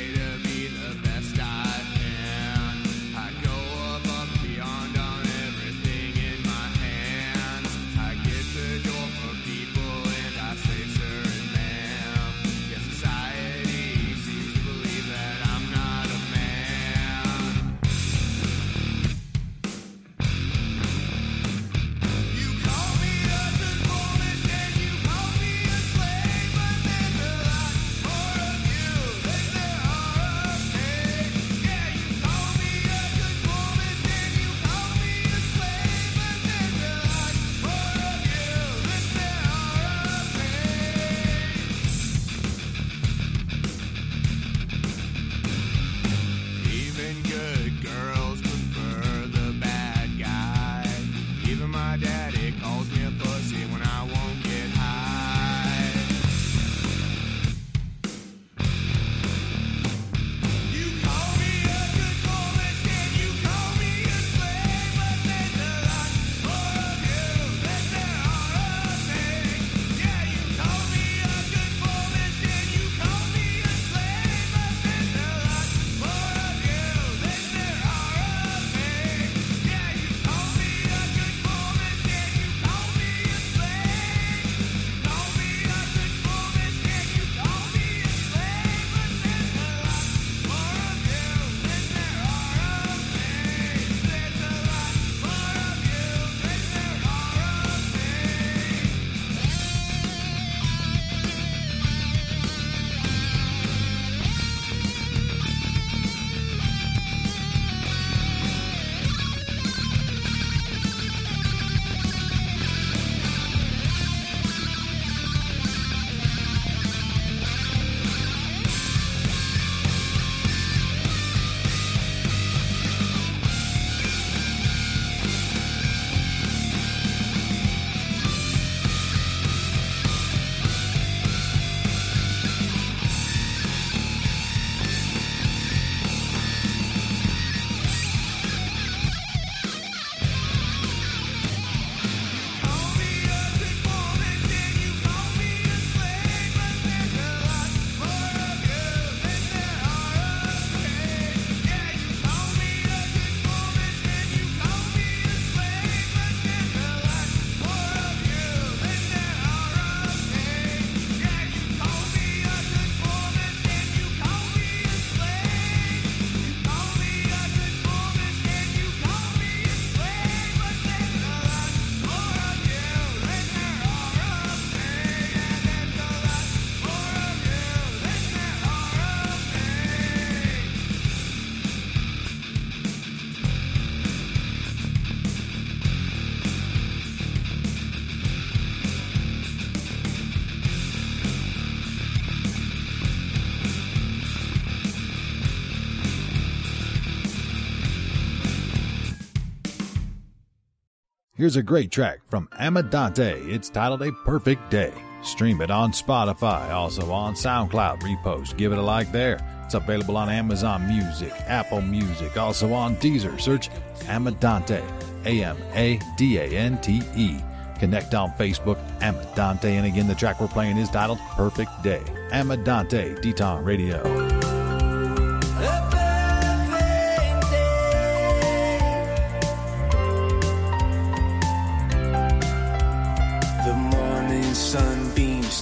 Here's a great track from Amadante. It's titled A Perfect Day. Stream it on Spotify, also on SoundCloud, repost, give it a like there. It's available on Amazon Music, Apple Music, also on Deezer. Search Amadante, A M A D A N T E. Connect on Facebook, Amadante, and again, the track we're playing is titled Perfect Day. Amadante, Detong Radio.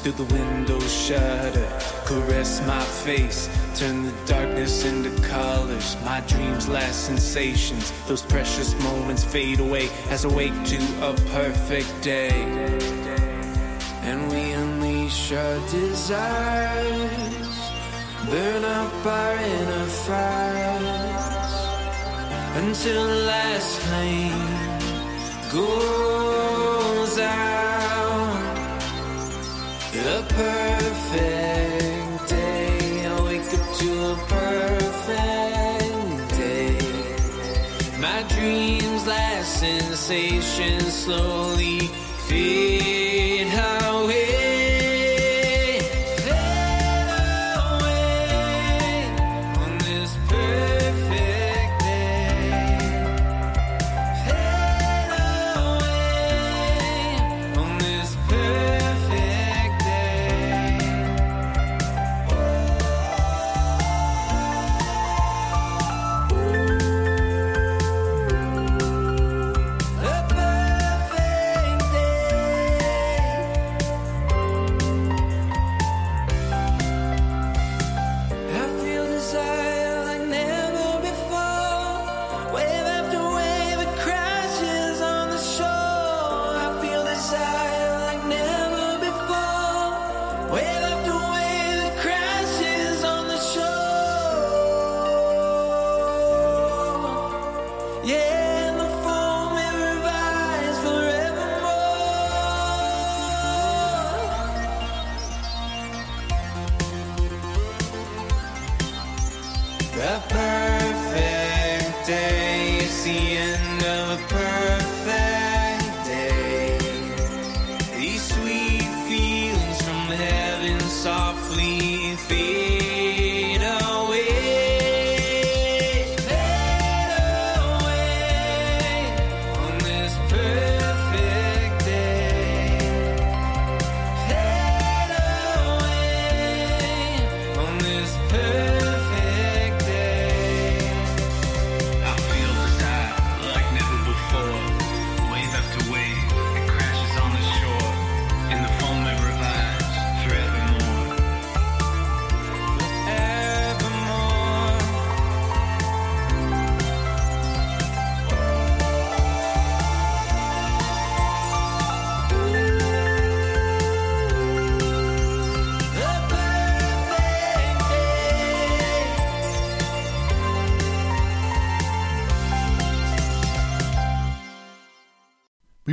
Through the window shutter, caress my face, turn the darkness into colors. My dreams last sensations, those precious moments fade away as I wake to a perfect day. And we unleash our desires, burn up our inner fires, until the last flame goes out. A perfect day, I wake up to a perfect day. My dreams, last sensations slowly fade away.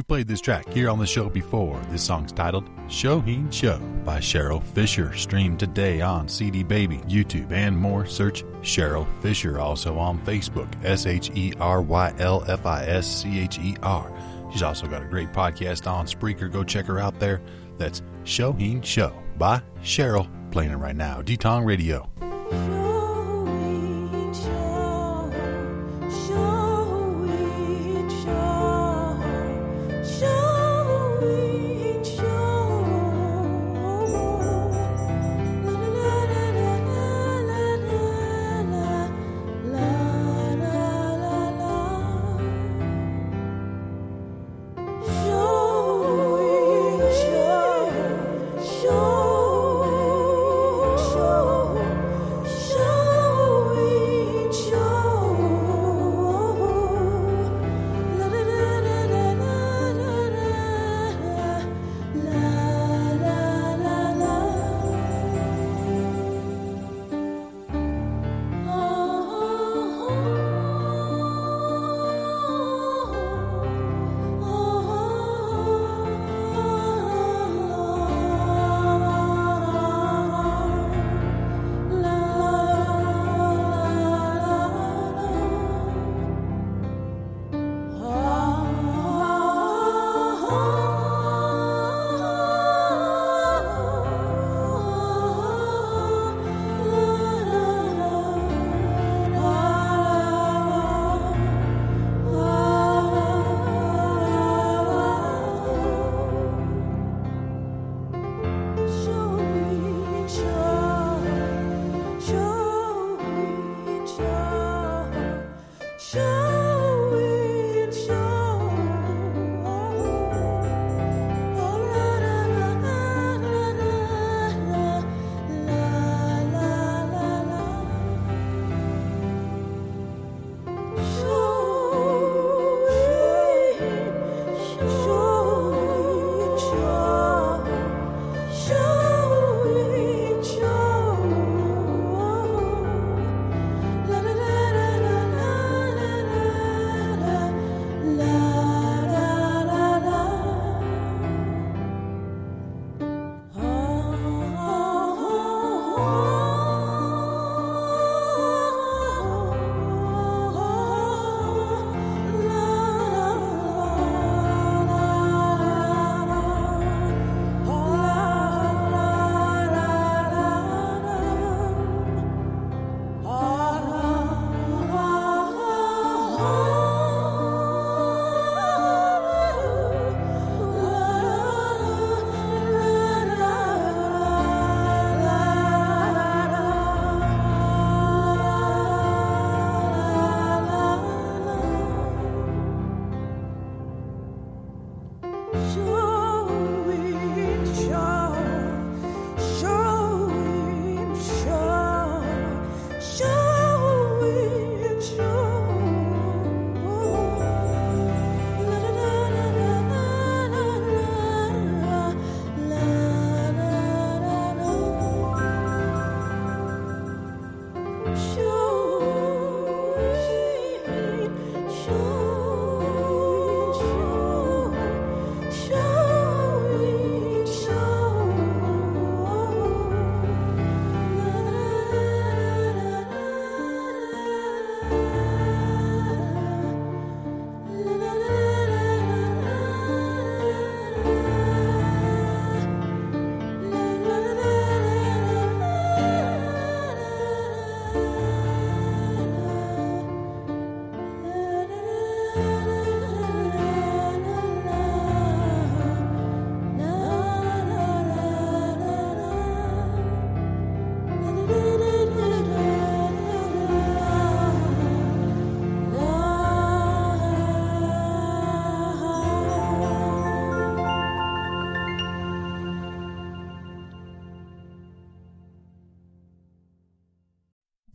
Played this track here on the show before. This song's titled Shoheen Show by Cheryl Fisher. Streamed today on C D Baby, YouTube, and more. Search Cheryl Fisher, also on Facebook, S H E R Y L F I S C H E R. She's also got a great podcast on Spreaker. Go check her out there. That's Shoheen Show by Cheryl. Playing it right now. Detong Radio.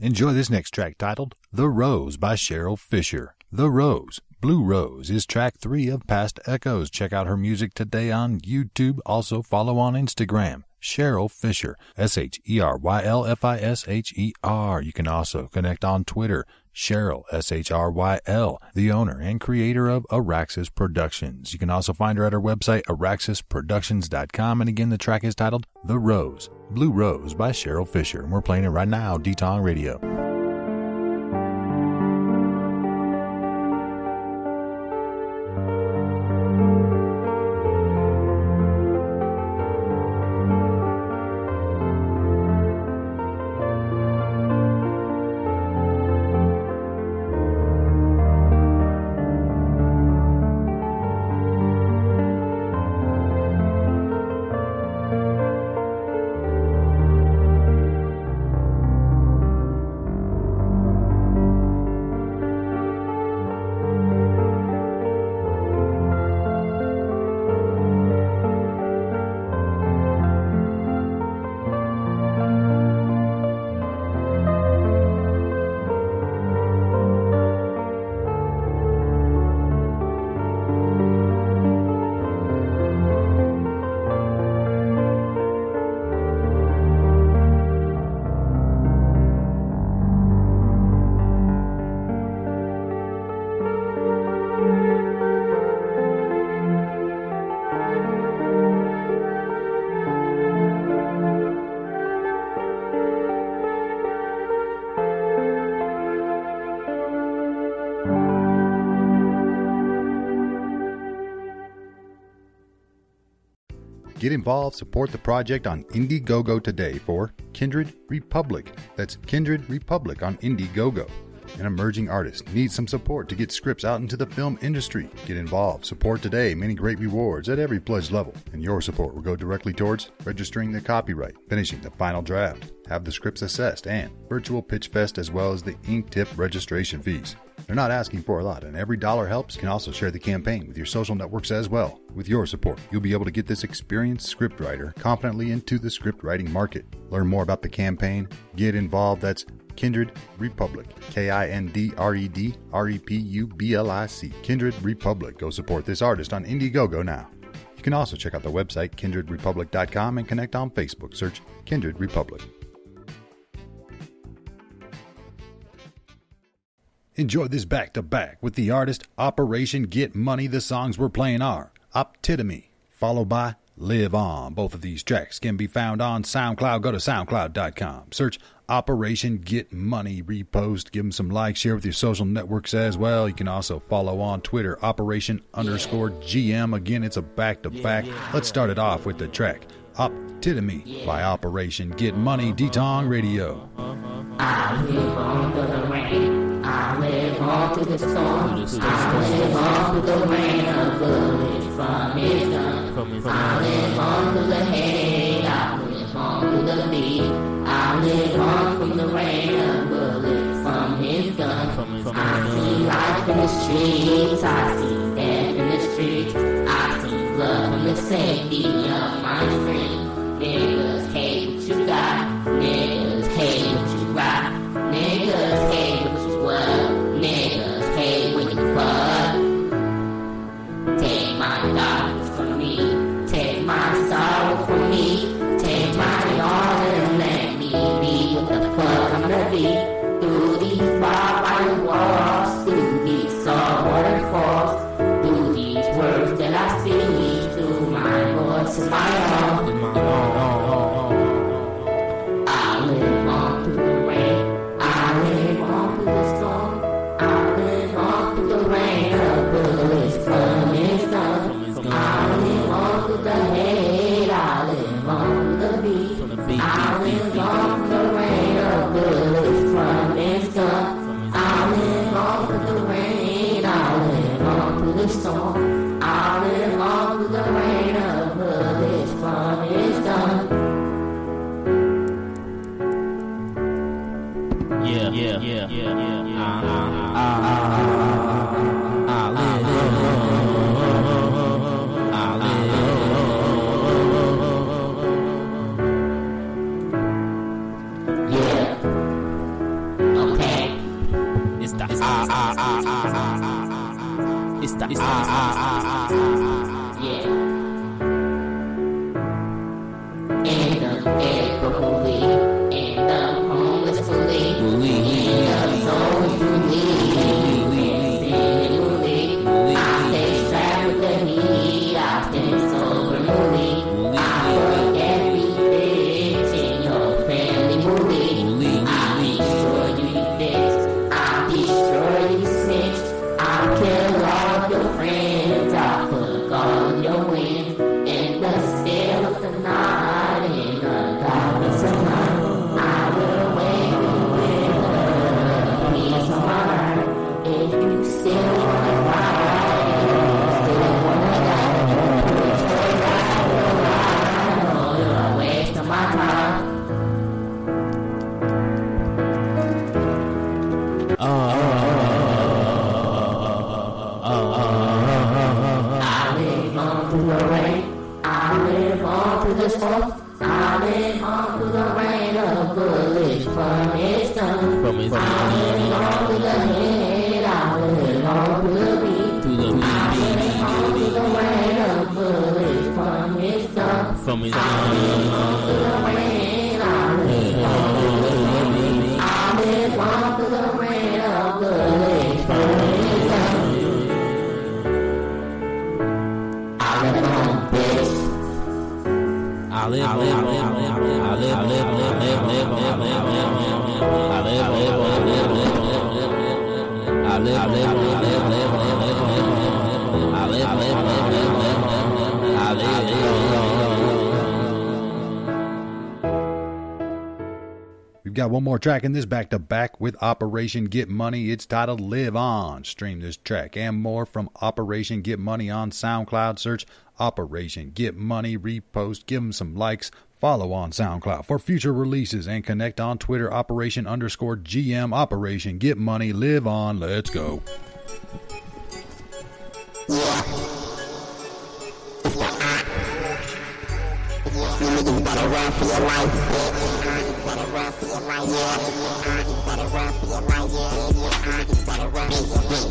Enjoy this next track titled The Rose by Cheryl Fisher. The Rose, Blue Rose, is track three of Past Echoes. Check out her music today on YouTube. Also follow on Instagram, Cheryl Fisher, S H E R Y L F I S H E R. You can also connect on Twitter, Cheryl, S H R Y L, the owner and creator of Araxis Productions. You can also find her at her website, araxis productions dot com. And again, the track is titled The Rose, Blue Rose by Cheryl Fisher. And we're playing it right now, Detong Radio. Get involved, support the project on Indiegogo today for Kindred Republic. That's Kindred Republic on Indiegogo. An emerging artist needs some support to get scripts out into the film industry. Get involved, support today. Many great rewards at every pledge level. And your support will go directly towards registering the copyright, finishing the final draft, have the scripts assessed, and virtual pitch fest as well as the ink tip registration fees. They're not asking for a lot, and every dollar helps. You can also share the campaign with your social networks as well. With your support, you'll be able to get this experienced scriptwriter confidently into the script writing market. Learn more about the campaign. Get involved. That's Kindred Republic. K I N D R E D R E P U B L I C. Kindred Republic. Go support this artist on Indiegogo now. You can also check out the website, kindred republic dot com, and connect on Facebook. Search Kindred Republic. Enjoy this back-to-back with the artist Operation Get Money. The songs we're playing are Optitomy, followed by Live On. Both of these tracks can be found on SoundCloud. Go to soundcloud dot com. Search Operation Get Money. Repost. Give them some likes. Share with your social networks as well. You can also follow on Twitter, Operation underscore G M. Again, it's a back-to-back. Let's start it off with the track Optitomy by Operation Get Money, Detong Radio. I live on through the rain, I live on through the storm, I live on through the rain of good from his done. I live on through the hate, I live on through the need, I live on from the rain of good from his gun. I see life in the streets, I see death in the streets, I see love from the safety of my street. Niggas hate what you got, niggas hate what you rock. Niggas hate what you were, niggas hate what you fuck. Take my darkness from me, take my sorrow from me, take my all and let me be what the fuck I'm gonna be. Through these barbed wire walls, through these salt waterfalls, through these words that I speak, through my voice and my all. I the it's ah, ah, ah, ah, ah, ah, yeah. And the bed fully, and the homeless fully, and the souls fully, and fully. I stay strapped with the need, I stay sober fully. I work every bitch in your family fully. I'll be sure you eat this, I'll be sure you snitch, I'll kill all your friends, I'll fuck all your wins, in the still of the night, in the darkness of night, I will wake you with a piece of my heart. If you still wanna fight, if you still wanna die, if you still wanna lie, I know you're a waste of my time. Oh. I live on through the rain of bullets from its tongue. I live on through the head, I live on through the beat. I live on through the rain of bullets from its tongue. I live on through the rain, I live on through the beat. I live on through the rain of bullets from its tongue. I live on, bitch. I live on, I live on, I live on, I live on, I live on, I live on, I live on, I live on, I live on, I live on. We've got one more track in this back-to-back with Operation Get Money. It's titled Live On. Stream this track and more from Operation Get Money on SoundCloud. Search Operation Get Money, repost, give them some likes, follow on SoundCloud for future releases, and connect on Twitter, Operation underscore G M, Operation Get Money, Live On, let's go. Yeah. It's the art. You niggas better run for your life, bitch. You better run for your life, yeah. You better run for your life, yeah. You better run for your life, yeah.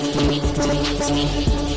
big, big, big,